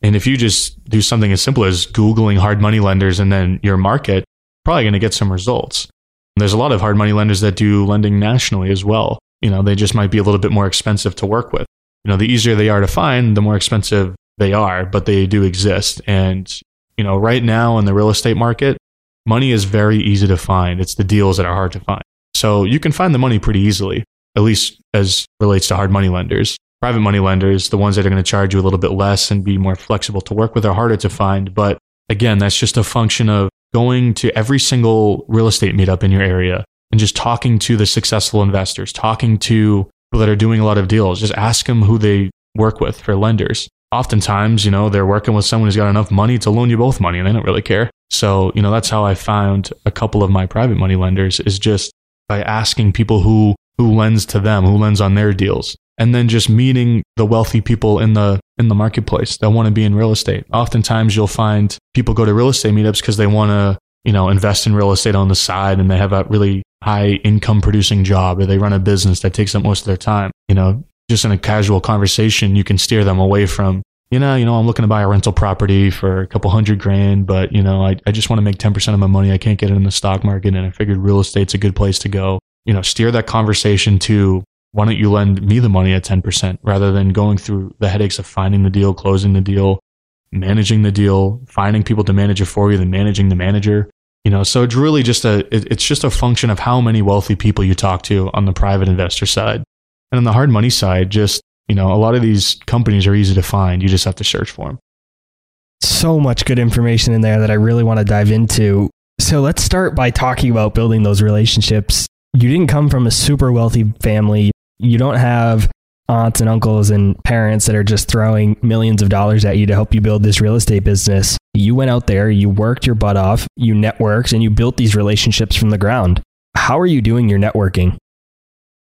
And if you just do something as simple as Googling hard money lenders and then your market, probably going to get some results. And there's a lot of hard money lenders that do lending nationally as well. You know, they just might be a little bit more expensive to work with. You know, the easier they are to find, the more expensive they are, but they do exist. And, you know, right now in the real estate market, money is very easy to find. It's the deals that are hard to find. So you can find the money pretty easily, at least as relates to hard money lenders. Private money lenders, the ones that are going to charge you a little bit less and be more flexible to work with, are harder to find. But again, that's just a function of going to every single real estate meetup in your area and just talking to the successful investors, talking to people that are doing a lot of deals. Just ask them who they work with for lenders. Oftentimes, you know, they're working with someone who's got enough money to loan you both money, and they don't really care. So, you know, that's how I found a couple of my private money lenders, is just by asking people who who lends to them, who lends on their deals. And then just meeting the wealthy people in the in the marketplace that want to be in real estate. Oftentimes you'll find people go to real estate meetups because they want to, you know, invest in real estate on the side, and they have a really high income producing job, or they run a business that takes up most of their time. You know, just in a casual conversation, you can steer them away from, you know, you know, I'm looking to buy a rental property for a couple hundred grand, but you know, I, I just want to make ten percent of my money. I can't get it in the stock market, and I figured real estate's a good place to go. You know, steer that conversation to, why don't you lend me the money at ten percent, rather than going through the headaches of finding the deal, closing the deal, managing the deal, finding people to manage it for you, then managing the manager. You know, so it's really just a, it's just a function of how many wealthy people you talk to on the private investor side. And on the hard money side, just, you know, a lot of these companies are easy to find. You just have to search for them. So much good information in there that I really want to dive into. So let's start by talking about building those relationships. You didn't come from a super wealthy family. You don't have aunts and uncles and parents that are just throwing millions of dollars at you to help you build this real estate business. You went out there, you worked your butt off, you networked, and you built these relationships from the ground. how are you doing your networking?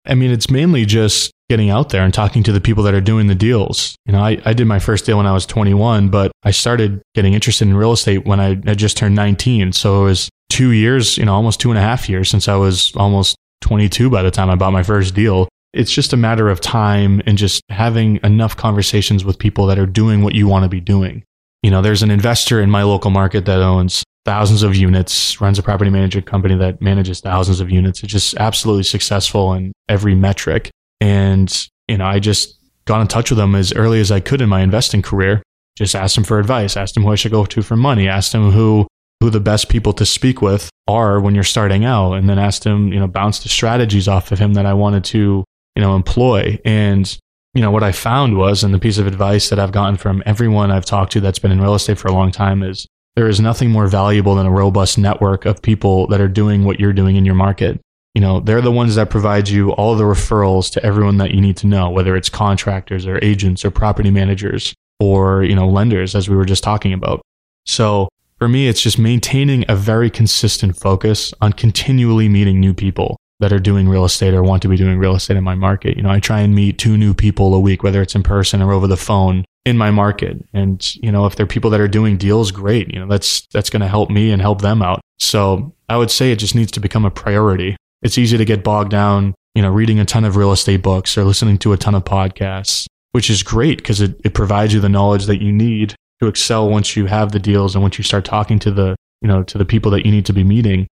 I mean, it's mainly just getting out there and talking to the people that are doing the deals. You know, I, I did my first deal when I was twenty-one, but I started getting interested in real estate when I had just turned nineteen. So it was two years, you know, almost two and a half years since I was almost twenty-two by the time I bought my first deal. It's just a matter of time and just having enough conversations with people that are doing what you want to be doing. You know, there's an investor in my local market that owns thousands of units, runs a property management company that manages thousands of units. It's just absolutely successful in every metric. And, you know, I just got in touch with them as early as I could in my investing career. Just asked them for advice, asked them who I should go to for money, asked them who who the best people to speak with are when you're starting out, and then asked him, you know, bounced the strategies off of him that I wanted to, you know, employ. And, you know, what I found was, and the piece of advice that I've gotten from everyone I've talked to that's been in real estate for a long time is there is nothing more valuable than a robust network of people that are doing what you're doing in your market. You know, they're the ones that provide you all the referrals to everyone that you need to know, whether it's contractors or agents or property managers or, you know, lenders, as we were just talking about. So for me, it's just maintaining a very consistent focus on continually meeting new people that are doing real estate or want to be doing real estate in my market. You know, I try and meet two new people a week, whether it's in person or over the phone in my market. And, you know, if they're people that are doing deals, great. You know, that's, that's going to help me and help them out. So I would say it just needs to become a priority. It's easy to get bogged down, you know, reading a ton of real estate books or listening to a ton of podcasts, which is great because it, it provides you the knowledge that you need to excel once you have the deals and once you start talking to the, you know, to the people that you need to be meeting.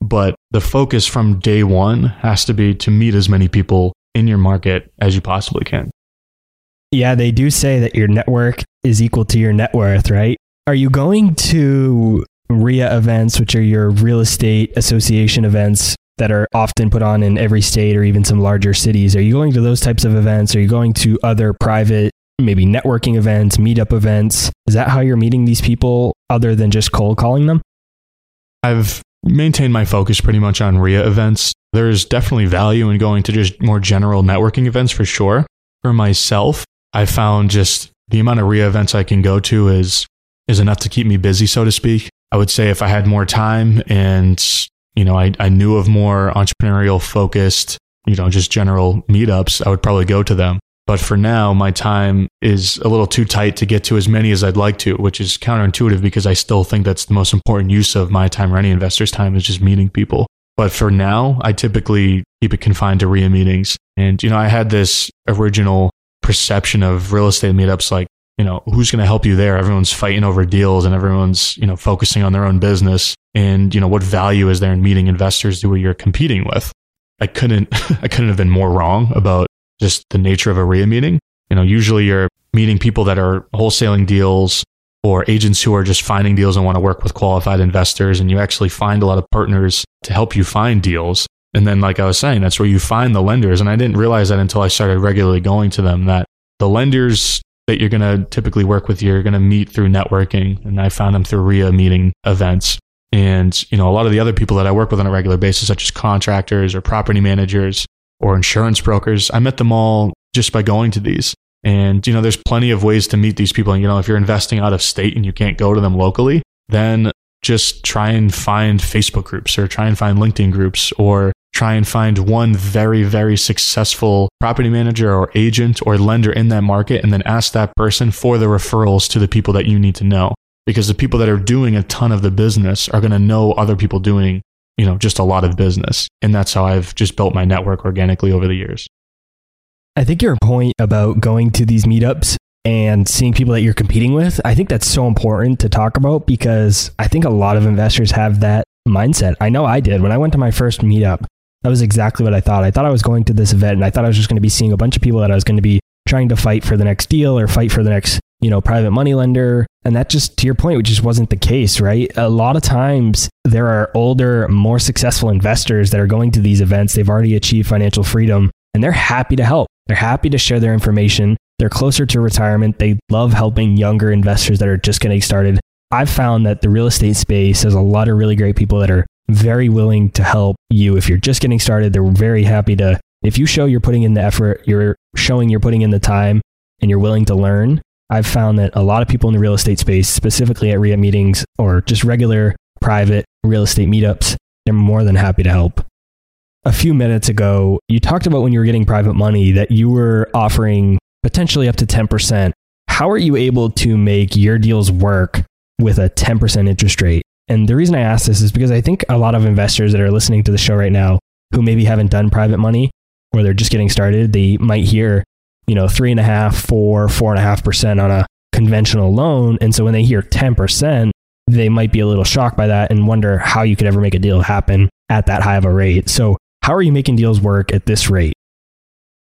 But the focus from day one has to be to meet as many people in your market as you possibly can. Yeah, they do say that your network is equal to your net worth, right? Are you going to R E I A events, which are your real estate association events that are often put on in every state or even some larger cities? Are you going to those types of events? Are you going to other private, maybe networking events, meetup events? Is that how you're meeting these people other than just cold calling them? I've maintained my focus pretty much on R E I A events. There's definitely value in going to just more general networking events for sure. For myself, I found just the amount of R E I A events I can go to is is enough to keep me busy, so to speak. I would say if I had more time and, you know, I, I knew of more entrepreneurial focused, you know, just general meetups, I would probably go to them. But for now, my time is a little too tight to get to as many as I'd like to, which is counterintuitive because I still think that's the most important use of my time or any investor's time is just meeting people. But for now, I typically keep it confined to R E I A meetings. And, you know, I had this original perception of real estate meetups like, you know, who's going to help you there? Everyone's fighting over deals and everyone's, you know, focusing on their own business. And, you know, what value is there in meeting investors who you're competing with? I couldn't, I couldn't have been more wrong about just the nature of a R E I A meeting. You know, usually you're meeting people that are wholesaling deals or agents who are just finding deals and want to work with qualified investors. And you actually find a lot of partners to help you find deals. And then, like I was saying, that's where you find the lenders. And I didn't realize that until I started regularly going to them, that the lenders that you're going to typically work with, you're going to meet through networking. And I found them through R E I A meeting events. And, you know, a lot of the other people that I work with on a regular basis, such as contractors or property managers, or insurance brokers, I met them all just by going to these. And, you know, there's plenty of ways to meet these people. And, you know, if you're investing out of state and you can't go to them locally, then just try and find Facebook groups or try and find LinkedIn groups or try and find one very, very successful property manager or agent or lender in that market and then ask that person for the referrals to the people that you need to know. Because the people that are doing a ton of the business are going to know other people doing, you know, just a lot of business. And that's how I've just built my network organically over the years. I think your point about going to these meetups and seeing people that you're competing with, I think that's so important to talk about because I think a lot of investors have that mindset. I know I did. When I went to my first meetup, that was exactly what I thought. I thought I was going to this event and I thought I was just going to be seeing a bunch of people that I was going to be trying to fight for the next deal or fight for the next, you know, private money lender. And that just, to your point, which just wasn't the case, right? A lot of times there are older, more successful investors that are going to these events. They've already achieved financial freedom and they're happy to help. They're happy to share their information. They're closer to retirement. They love helping younger investors that are just getting started. I've found that the real estate space has a lot of really great people that are very willing to help you. If you're just getting started, they're very happy to, if you show you're putting in the effort, you're showing you're putting in the time and you're willing to learn. I've found that a lot of people in the real estate space, specifically at R E I A meetings or just regular private real estate meetups, they're more than happy to help. a few minutes ago, you talked about when you were getting private money that you were offering potentially up to ten percent. How are you able to make your deals work with a ten percent interest rate? And the reason I ask this is because I think a lot of investors that are listening to the show right now who maybe haven't done private money or they're just getting started, they might hear, you know, three and a half, four, four and a half percent on a conventional loan. And so when they hear ten percent, they might be a little shocked by that and wonder how you could ever make a deal happen at that high of a rate. So how are you making deals work at this rate?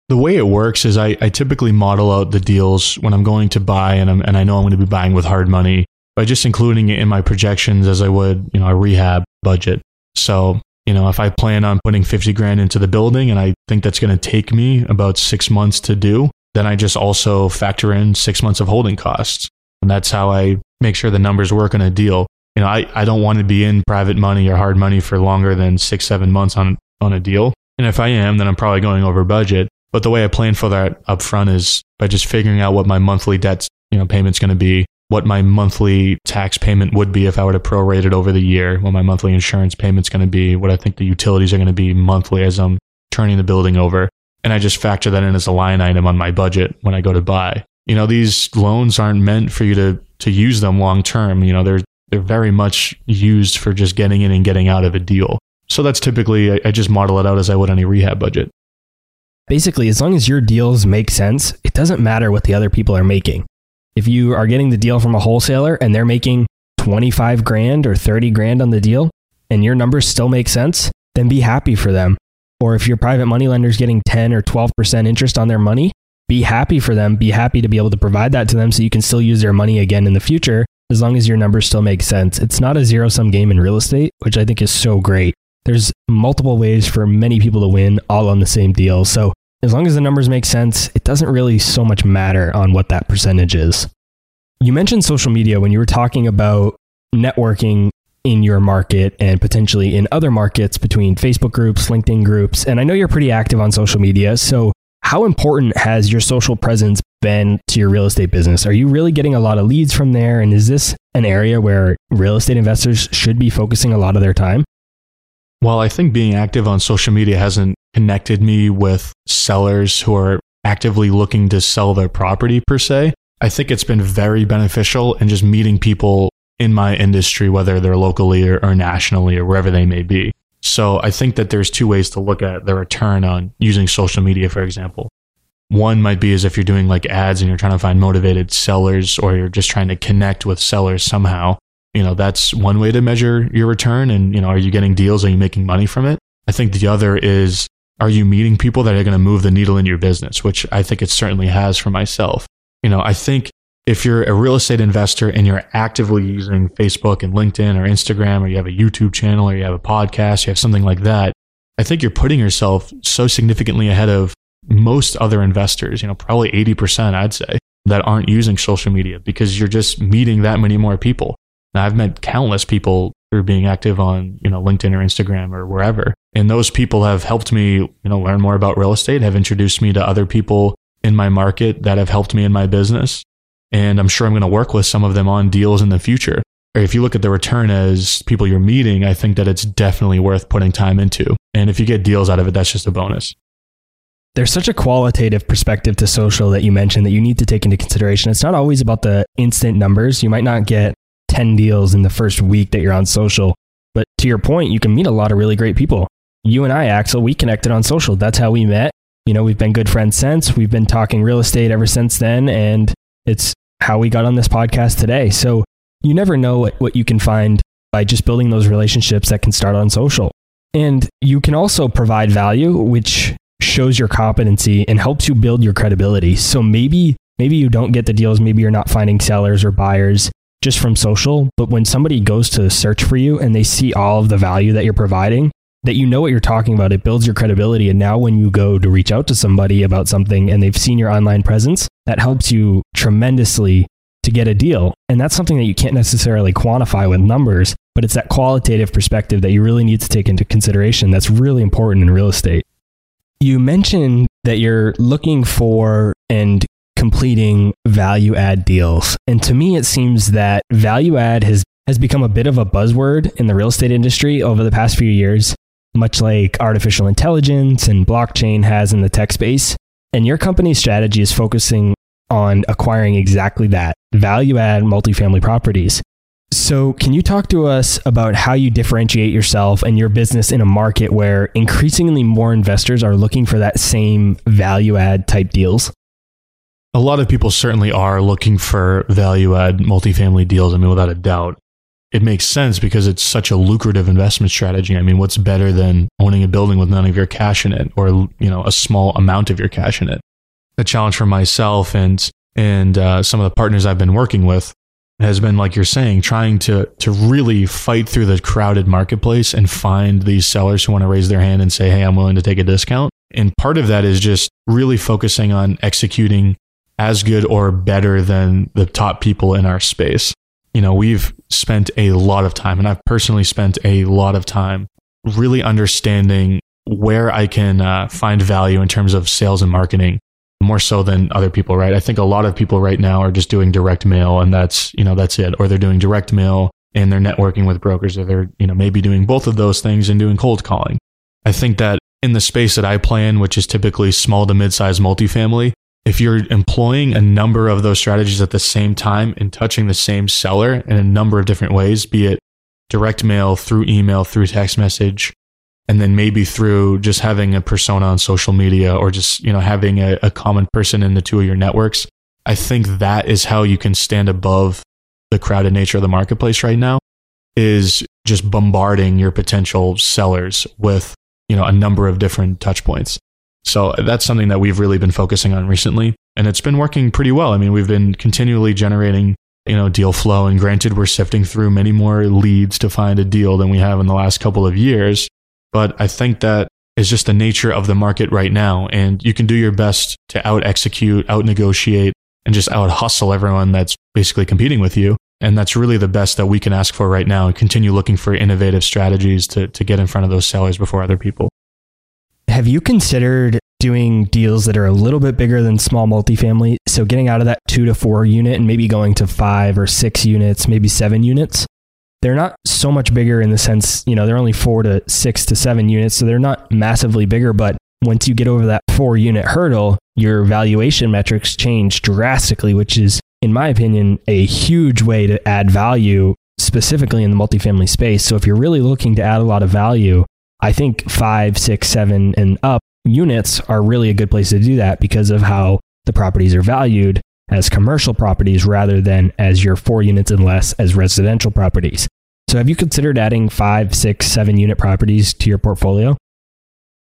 The way it works is I, I typically model out the deals when I'm going to buy and, I'm, and I know I'm going to be buying with hard money by just including it in my projections as I would, you know, a rehab budget. So, you know, if I plan on putting fifty grand into the building and I think that's going to take me about six months to do, then I just also factor in six months of holding costs. And that's how I make sure the numbers work on a deal. You know, I, I don't want to be in private money or hard money for longer than six, seven months on, on a deal. And if I am, then I'm probably going over budget. But the way I plan for that up front is by just figuring out what my monthly debt, you know, payment's going to be, what my monthly tax payment would be if I were to prorate it over the year, what my monthly insurance payment's going to be, what I think the utilities are going to be monthly as I'm turning the building over. And I just factor that in as a line item on my budget when I go to buy. You know, these loans aren't meant for you to to use them long term. You know, they're they're very much used for just getting in and getting out of a deal. So that's typically, I, I just model it out as I would on a rehab budget. Basically, as long as your deals make sense, it doesn't matter what the other people are making. If you are getting the deal from a wholesaler and they're making twenty-five grand or thirty grand on the deal and your numbers still make sense, then be happy for them. Or if your private money lender is getting ten or twelve percent interest on their money, be happy for them. Be happy to be able to provide that to them so you can still use their money again in the future as long as your numbers still make sense. It's not a zero-sum game in real estate, which I think is so great. There's multiple ways for many people to win all on the same deal. So as long as the numbers make sense, it doesn't really so much matter on what that percentage is. You mentioned social media when you were talking about networking in your market and potentially in other markets between Facebook groups, LinkedIn groups, and I know you're pretty active on social media. So how important has your social presence been to your real estate business? Are you really getting a lot of leads from there? And is this an area where real estate investors should be focusing a lot of their time? Well, I think being active on social media hasn't connected me with sellers who are actively looking to sell their property per se. I think it's been very beneficial in just meeting people in my industry, whether they're locally or, or nationally or wherever they may be. So I think that there's two ways to look at the return on using social media, for example. One might be as if you're doing like ads and you're trying to find motivated sellers or you're just trying to connect with sellers somehow. You know, that's one way to measure your return. And, you know, are you getting deals? Are you making money from it? I think the other is, are you meeting people that are going to move the needle in your business? Which I think it certainly has for myself. You know, I think if you're a real estate investor and you're actively using Facebook and LinkedIn or Instagram, or you have a YouTube channel or you have a podcast, you have something like that, I think you're putting yourself so significantly ahead of most other investors, you know, probably eighty percent, I'd say, that aren't using social media because you're just meeting that many more people. Now, I've met countless people who are being active on, you know, LinkedIn or Instagram or wherever. And those people have helped me, you know, learn more about real estate, have introduced me to other people in my market that have helped me in my business. And I'm sure I'm going to work with some of them on deals in the future. Or if you look at the return as people you're meeting, I think that it's definitely worth putting time into. And if you get deals out of it, that's just a bonus. There's such a qualitative perspective to social that you mentioned that you need to take into consideration. It's not always about the instant numbers. You might not get ten deals in the first week that you're on social. But to your point, you can meet a lot of really great people. You and I, Axel, we connected on social. That's how we met. You know, we've been good friends since. We've been talking real estate ever since then. And it's how we got on this podcast today. So you never know what, what you can find by just building those relationships that can start on social. And you can also provide value, which shows your competency and helps you build your credibility. So maybe, maybe you don't get the deals. Maybe you're not finding sellers or buyers just from social. But when somebody goes to search for you and they see all of the value that you're providing, that you know what you're talking about, it builds your credibility. And now when you go to reach out to somebody about something and they've seen your online presence, that helps you tremendously to get a deal. And that's something that you can't necessarily quantify with numbers, but it's that qualitative perspective that you really need to take into consideration. That's really important in real estate. You mentioned that you're looking for and completing value add deals. And to me, it seems that value add has, has become a bit of a buzzword in the real estate industry over the past few years. much like artificial intelligence and blockchain has in the tech space. And your company's strategy is focusing on acquiring exactly that, value-add multifamily properties. So can you talk to us about how you differentiate yourself and your business in a market where increasingly more investors are looking for that same value-add type deals? A lot of people certainly are looking for value-add multifamily deals. I mean, without a doubt, it makes sense because it's such a lucrative investment strategy. I mean, what's better than owning a building with none of your cash in it, or, you know, a small amount of your cash in it? The challenge for myself and and uh, some of the partners I've been working with has been, like you're saying, trying to to really fight through the crowded marketplace and find these sellers who want to raise their hand and say, "Hey, I'm willing to take a discount." And part of that is just really focusing on executing as good or better than the top people in our space. You know, we've spent a lot of time, and I've personally spent a lot of time really understanding where I can uh, find value in terms of sales and marketing, more so than other people, right? I think a lot of people right now are just doing direct mail, and that's, you know, that's it. Or they're doing direct mail and they're networking with brokers, or they're, you know, maybe doing both of those things and doing cold calling. I think that in the space that I play in, which is typically small to mid-sized multifamily, if you're employing a number of those strategies at the same time and touching the same seller in a number of different ways, be it direct mail, through email, through text message, and then maybe through just having a persona on social media, or just, you know, having a, a common person in the two of your networks, I think that is how you can stand above the crowded nature of the marketplace right now, is just bombarding your potential sellers with, you know, a number of different touch points. So that's something that we've really been focusing on recently, and it's been working pretty well. I mean, we've been continually generating, you know, deal flow, and granted, we're sifting through many more leads to find a deal than we have in the last couple of years. But I think that is just the nature of the market right now. And you can do your best to out execute, out negotiate, and just out hustle everyone that's basically competing with you. And that's really the best that we can ask for right now, and continue looking for innovative strategies to, to get in front of those sellers before other people. Have you considered doing deals that are a little bit bigger than small multifamily? So getting out of that two to four unit and maybe going to five or six units, maybe seven units. They're not so much bigger in the sense, you know, they're only four to six to seven units. So they're not massively bigger. But once you get over that four unit hurdle, your valuation metrics change drastically, which is, in my opinion, a huge way to add value, specifically in the multifamily space. So if you're really looking to add a lot of value, I think five, six, seven and up units are really a good place to do that, because of how the properties are valued as commercial properties rather than as your four units and less as residential properties. So have you considered adding five, six, seven unit properties to your portfolio?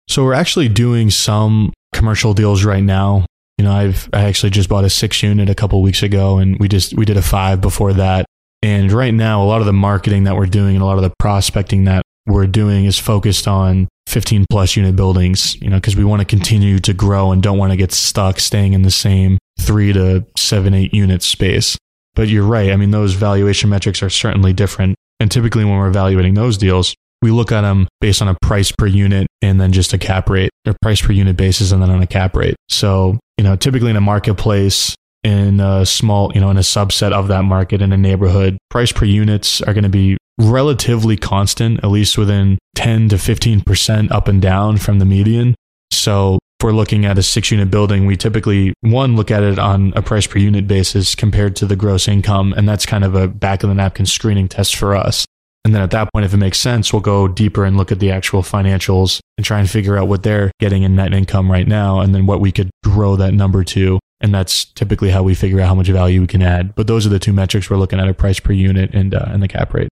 So we're actually doing some commercial deals right now. You know, I've I actually just bought a six unit a couple of weeks ago, and we just we did a five before that. And right now, a lot of the marketing that we're doing and a lot of the prospecting that we're doing is focused on fifteen plus unit buildings, you know, because we want to continue to grow and don't want to get stuck staying in the same three to seven, eight unit space. But you're right. I mean, those valuation metrics are certainly different. And typically when we're evaluating those deals, we look at them based on a price per unit and then just a cap rate, or price per unit basis and then on a cap rate. So, you know, typically in a marketplace, in a small, you know, in a subset of that market, in a neighborhood, price per units are going to be relatively constant, at least within ten to fifteen percent up and down from the median. So if we're looking at a six unit building, we typically, one, look at it on a price per unit basis compared to the gross income. And that's kind of a back of the napkin screening test for us. And then at that point, if it makes sense, we'll go deeper and look at the actual financials and try and figure out what they're getting in net income right now, and then what we could grow that number to. And that's typically how we figure out how much value we can add. But those are the two metrics we're looking at, a price per unit and, uh, and the cap rate.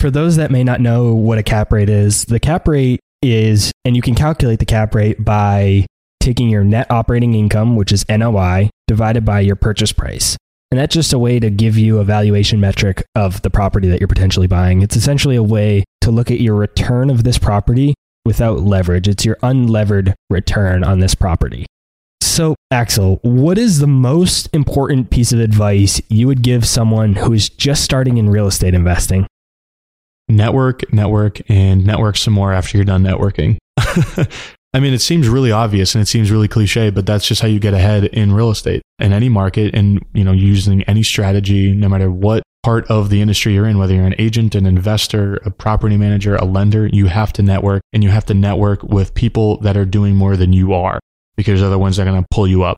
For those that may not know what a cap rate is, the cap rate is, and you can calculate the cap rate by taking your net operating income, which is N O I, divided by your purchase price. And that's just a way to give you a valuation metric of the property that you're potentially buying. It's essentially a way to look at your return of this property without leverage. It's your unlevered return on this property. So, Axel, what is the most important piece of advice you would give someone who is just starting in real estate investing? Network, network, and network some more after you're done networking. I mean, it seems really obvious and it seems really cliche, but that's just how you get ahead in real estate, in any market, and, you know, using any strategy, no matter what part of the industry you're in, whether you're an agent, an investor, a property manager, a lender, you have to network, and you have to network with people that are doing more than you are, because they're the ones that are going to pull you up.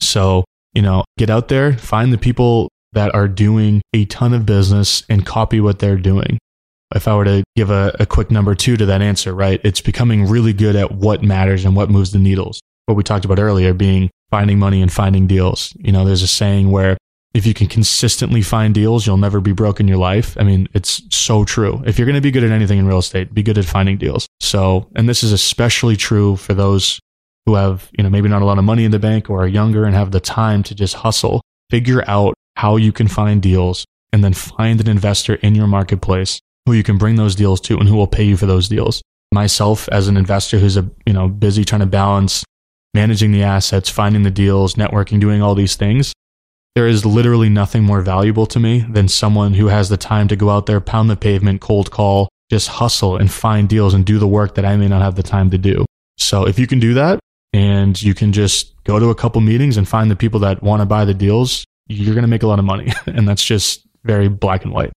So, you know, get out there, find the people that are doing a ton of business and copy what they're doing. If I were to give a, a quick number two to that answer, right? It's becoming really good at what matters and what moves the needles. What we talked about earlier being finding money and finding deals. You know, there's a saying where if you can consistently find deals, you'll never be broke in your life. I mean, it's so true. If you're going to be good at anything in real estate, be good at finding deals. So, and this is especially true for those who have, you know, maybe not a lot of money in the bank or are younger and have the time to just hustle. Figure out how you can find deals and then find an investor in your marketplace who you can bring those deals to and who will pay you for those deals. Myself, as an investor who's a you know busy trying to balance managing the assets, finding the deals, networking, doing all these things, there is literally nothing more valuable to me than someone who has the time to go out there, pound the pavement, cold call, just hustle and find deals and do the work that I may not have the time to do. So if you can do that and you can just go to a couple meetings and find the people that want to buy the deals, you're going to make a lot of money. And that's just very black and white.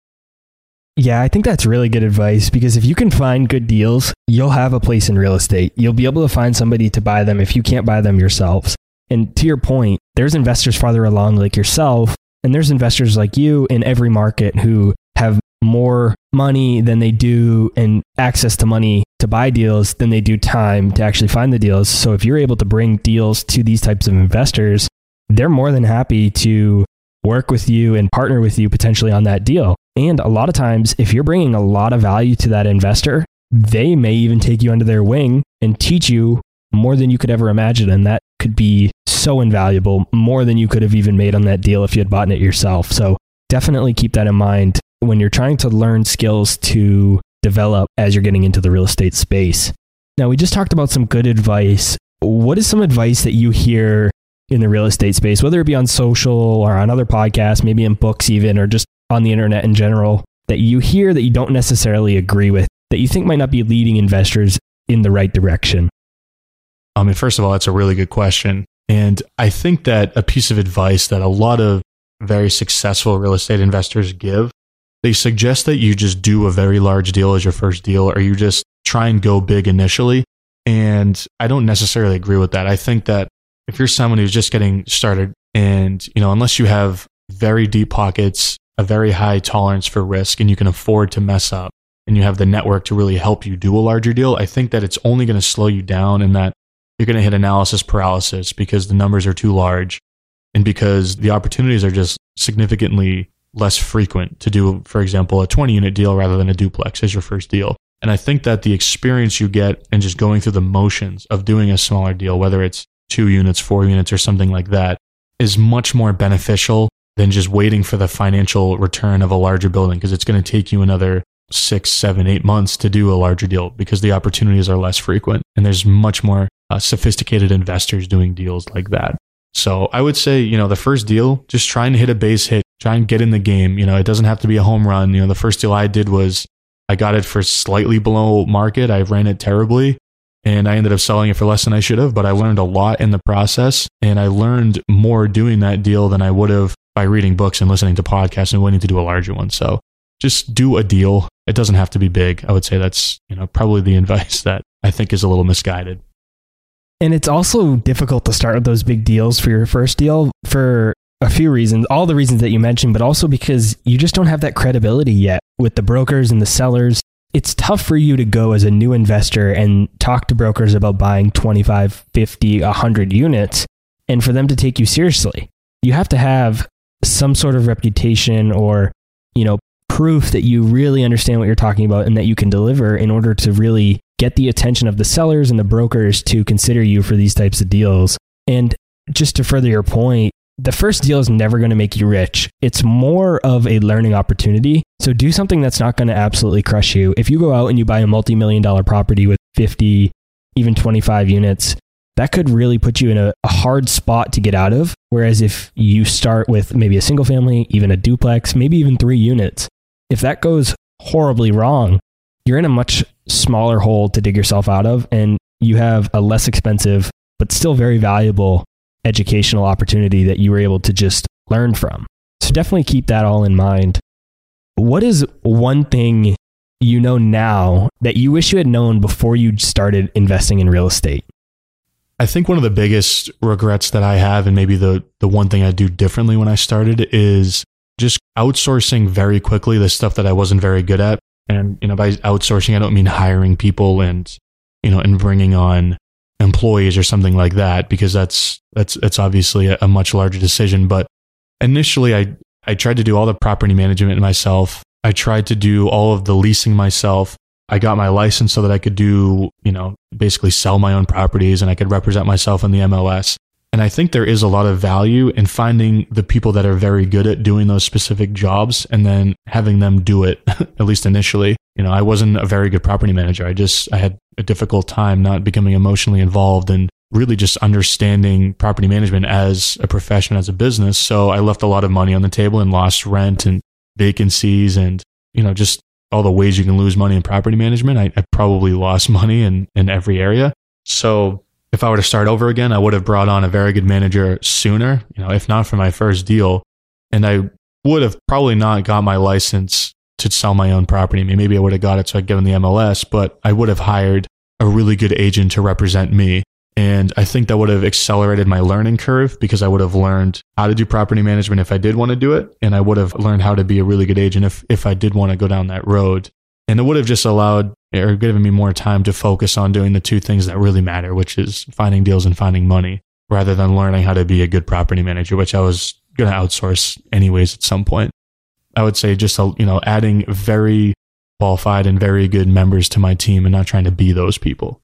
Yeah, I think that's really good advice, because if you can find good deals, you'll have a place in real estate. You'll be able to find somebody to buy them if you can't buy them yourselves. And to your point, there's investors farther along like yourself, and there's investors like you in every market who have more money than they do and access to money to buy deals than they do time to actually find the deals. So if you're able to bring deals to these types of investors, they're more than happy to work with you and partner with you potentially on that deal. And a lot of times, if you're bringing a lot of value to that investor, they may even take you under their wing and teach you more than you could ever imagine. And that could be so invaluable, more than you could have even made on that deal if you had bought it yourself. So definitely keep that in mind when you're trying to learn skills to develop as you're getting into the real estate space. Now, we just talked about some good advice. What is some advice that you hear in the real estate space, whether it be on social or on other podcasts, maybe in books even, or just on the internet in general, that you hear that you don't necessarily agree with, that you think might not be leading investors in the right direction? I mean, first of all, that's a really good question. And I think that a piece of advice that a lot of very successful real estate investors give, they suggest that you just do a very large deal as your first deal, or you just try and go big initially. And I don't necessarily agree with that. I think that if you're someone who's just getting started and, you know, unless you have very deep pockets, a very high tolerance for risk, and you can afford to mess up, and you have the network to really help you do a larger deal, I think that it's only going to slow you down, and that you're going to hit analysis paralysis because the numbers are too large and because the opportunities are just significantly less frequent to do, for example, a twenty unit deal rather than a duplex as your first deal. And I think that the experience you get and just going through the motions of doing a smaller deal, whether it's two units, four units, or something like that, is much more beneficial than just waiting for the financial return of a larger building, because it's going to take you another six, seven, eight months to do a larger deal because the opportunities are less frequent and there's much more uh, sophisticated investors doing deals like that. So I would say, you know, the first deal, just try and hit a base hit, try and get in the game. You know, it doesn't have to be a home run. You know, the first deal I did was I got it for slightly below market. I ran it terribly. And I ended up selling it for less than I should have, but I learned a lot in the process. And I learned more doing that deal than I would have by reading books and listening to podcasts and waiting to do a larger one. So just do a deal. It doesn't have to be big. I would say that's, you know, probably the advice that I think is a little misguided. And it's also difficult to start with those big deals for your first deal for a few reasons, all the reasons that you mentioned, but also because you just don't have that credibility yet with the brokers and the sellers. It's tough for you to go as a new investor and talk to brokers about buying twenty-five, fifty, one hundred units and for them to take you seriously. You have to have some sort of reputation or, you know, proof that you really understand what you're talking about and that you can deliver in order to really get the attention of the sellers and the brokers to consider you for these types of deals. And just to further your point, the first deal is never going to make you rich. It's more of a learning opportunity. So do something that's not going to absolutely crush you. If you go out and you buy a multi-million dollar property with fifty, even twenty-five units, that could really put you in a, a hard spot to get out of. Whereas if you start with maybe a single family, even a duplex, maybe even three units, if that goes horribly wrong, you're in a much smaller hole to dig yourself out of. And you have a less expensive, but still very valuable educational opportunity that you were able to just learn from. So definitely keep that all in mind. What is one thing you know now that you wish you had known before you started investing in real estate? I think one of the biggest regrets that I have, and maybe the the one thing I do differently when I started, is just outsourcing very quickly the stuff that I wasn't very good at. And, you know, by outsourcing, I don't mean hiring people and, you know, and bringing on employees or something like that, because that's, that's, that's obviously a, a much larger decision. But initially I, I tried to do all the property management myself. I tried to do all of the leasing myself. I got my license so that I could do, you know, basically sell my own properties, and I could represent myself in the M L S. And I think there is a lot of value in finding the people that are very good at doing those specific jobs and then having them do it, at least initially. You know, I wasn't a very good property manager. I just, I had a difficult time not becoming emotionally involved and really just understanding property management as a profession, as a business. So I left a lot of money on the table and lost rent and vacancies and, you know, just all the ways you can lose money in property management. I, I probably lost money in, in every area. So if I were to start over again, I would have brought on a very good manager sooner, you know, if not for my first deal. And I would have probably not got my license to sell my own property. I mean, maybe I would have got it so I'd get in the M L S, but I would have hired a really good agent to represent me. And I think that would have accelerated my learning curve, because I would have learned how to do property management if I did want to do it. And I would have learned how to be a really good agent if, if I did want to go down that road. And it would have just allowed or given me more time to focus on doing the two things that really matter, which is finding deals and finding money, rather than learning how to be a good property manager, which I was going to outsource anyways at some point. I would say just, you know, adding very qualified and very good members to my team and not trying to be those people.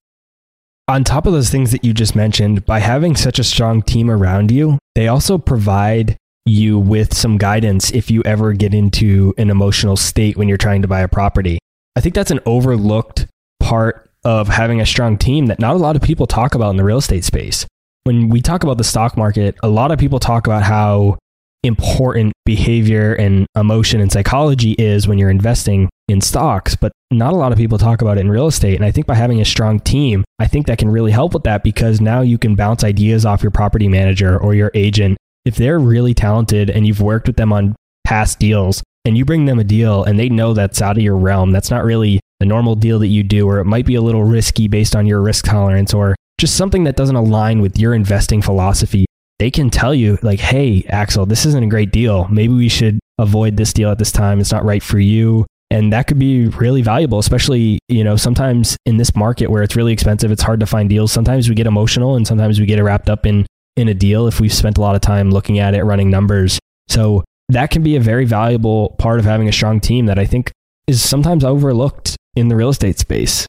On top of those things that you just mentioned, by having such a strong team around you, they also provide you with some guidance if you ever get into an emotional state when you're trying to buy a property. I think that's an overlooked part of having a strong team that not a lot of people talk about in the real estate space. When we talk about the stock market, a lot of people talk about how important behavior and emotion and psychology is when you're investing in stocks, but not a lot of people talk about it in real estate. And I think by having a strong team, I think that can really help with that, because now you can bounce ideas off your property manager or your agent. If they're really talented and you've worked with them on past deals, and you bring them a deal and they know that's out of your realm, that's not really the normal deal that you do, or it might be a little risky based on your risk tolerance, or just something that doesn't align with your investing philosophy, they can tell you like, hey, Axel, this isn't a great deal. Maybe we should avoid this deal at this time. It's not right for you. And that could be really valuable, especially, you know, sometimes in this market where it's really expensive, it's hard to find deals. Sometimes we get emotional and sometimes we get wrapped up in, in a deal if we've spent a lot of time looking at it, running numbers. So that can be a very valuable part of having a strong team that I think is sometimes overlooked in the real estate space.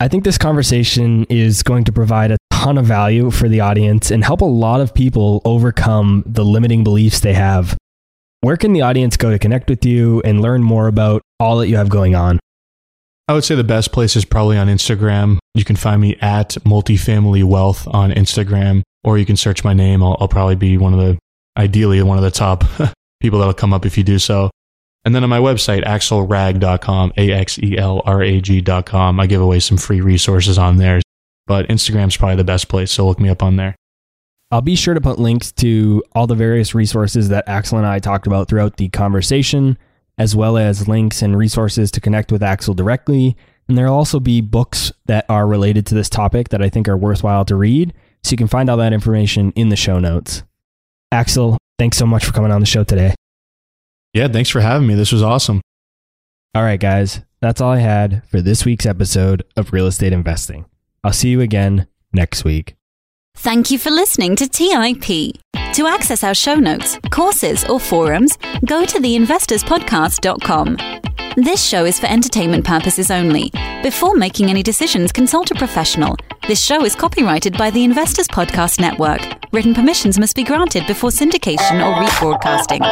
I think this conversation is going to provide a ton of value for the audience and help a lot of people overcome the limiting beliefs they have. Where can the audience go to connect with you and learn more about all that you have going on? I would say the best place is probably on Instagram. You can find me at multifamilywealth on Instagram, or you can search my name. I'll, I'll probably be one of the, ideally one of the top people that'll come up if you do so. And then on my website, axel rag dot com, A X E L R A G dot com, I give away some free resources on there, but Instagram's probably the best place, so look me up on there. I'll be sure to put links to all the various resources that Axel and I talked about throughout the conversation, as well as links and resources to connect with Axel directly. And there'll also be books that are related to this topic that I think are worthwhile to read, so you can find all that information in the show notes. Axel, thanks so much for coming on the show today. Yeah, thanks for having me. This was awesome. All right, guys, that's all I had for this week's episode of Real Estate Investing. I'll see you again next week. Thank you for listening to T I P. To access our show notes, courses, or forums, go to the investors podcast dot com. This show is for entertainment purposes only. Before making any decisions, consult a professional. This show is copyrighted by the Investors Podcast Network. Written permissions must be granted before syndication or rebroadcasting.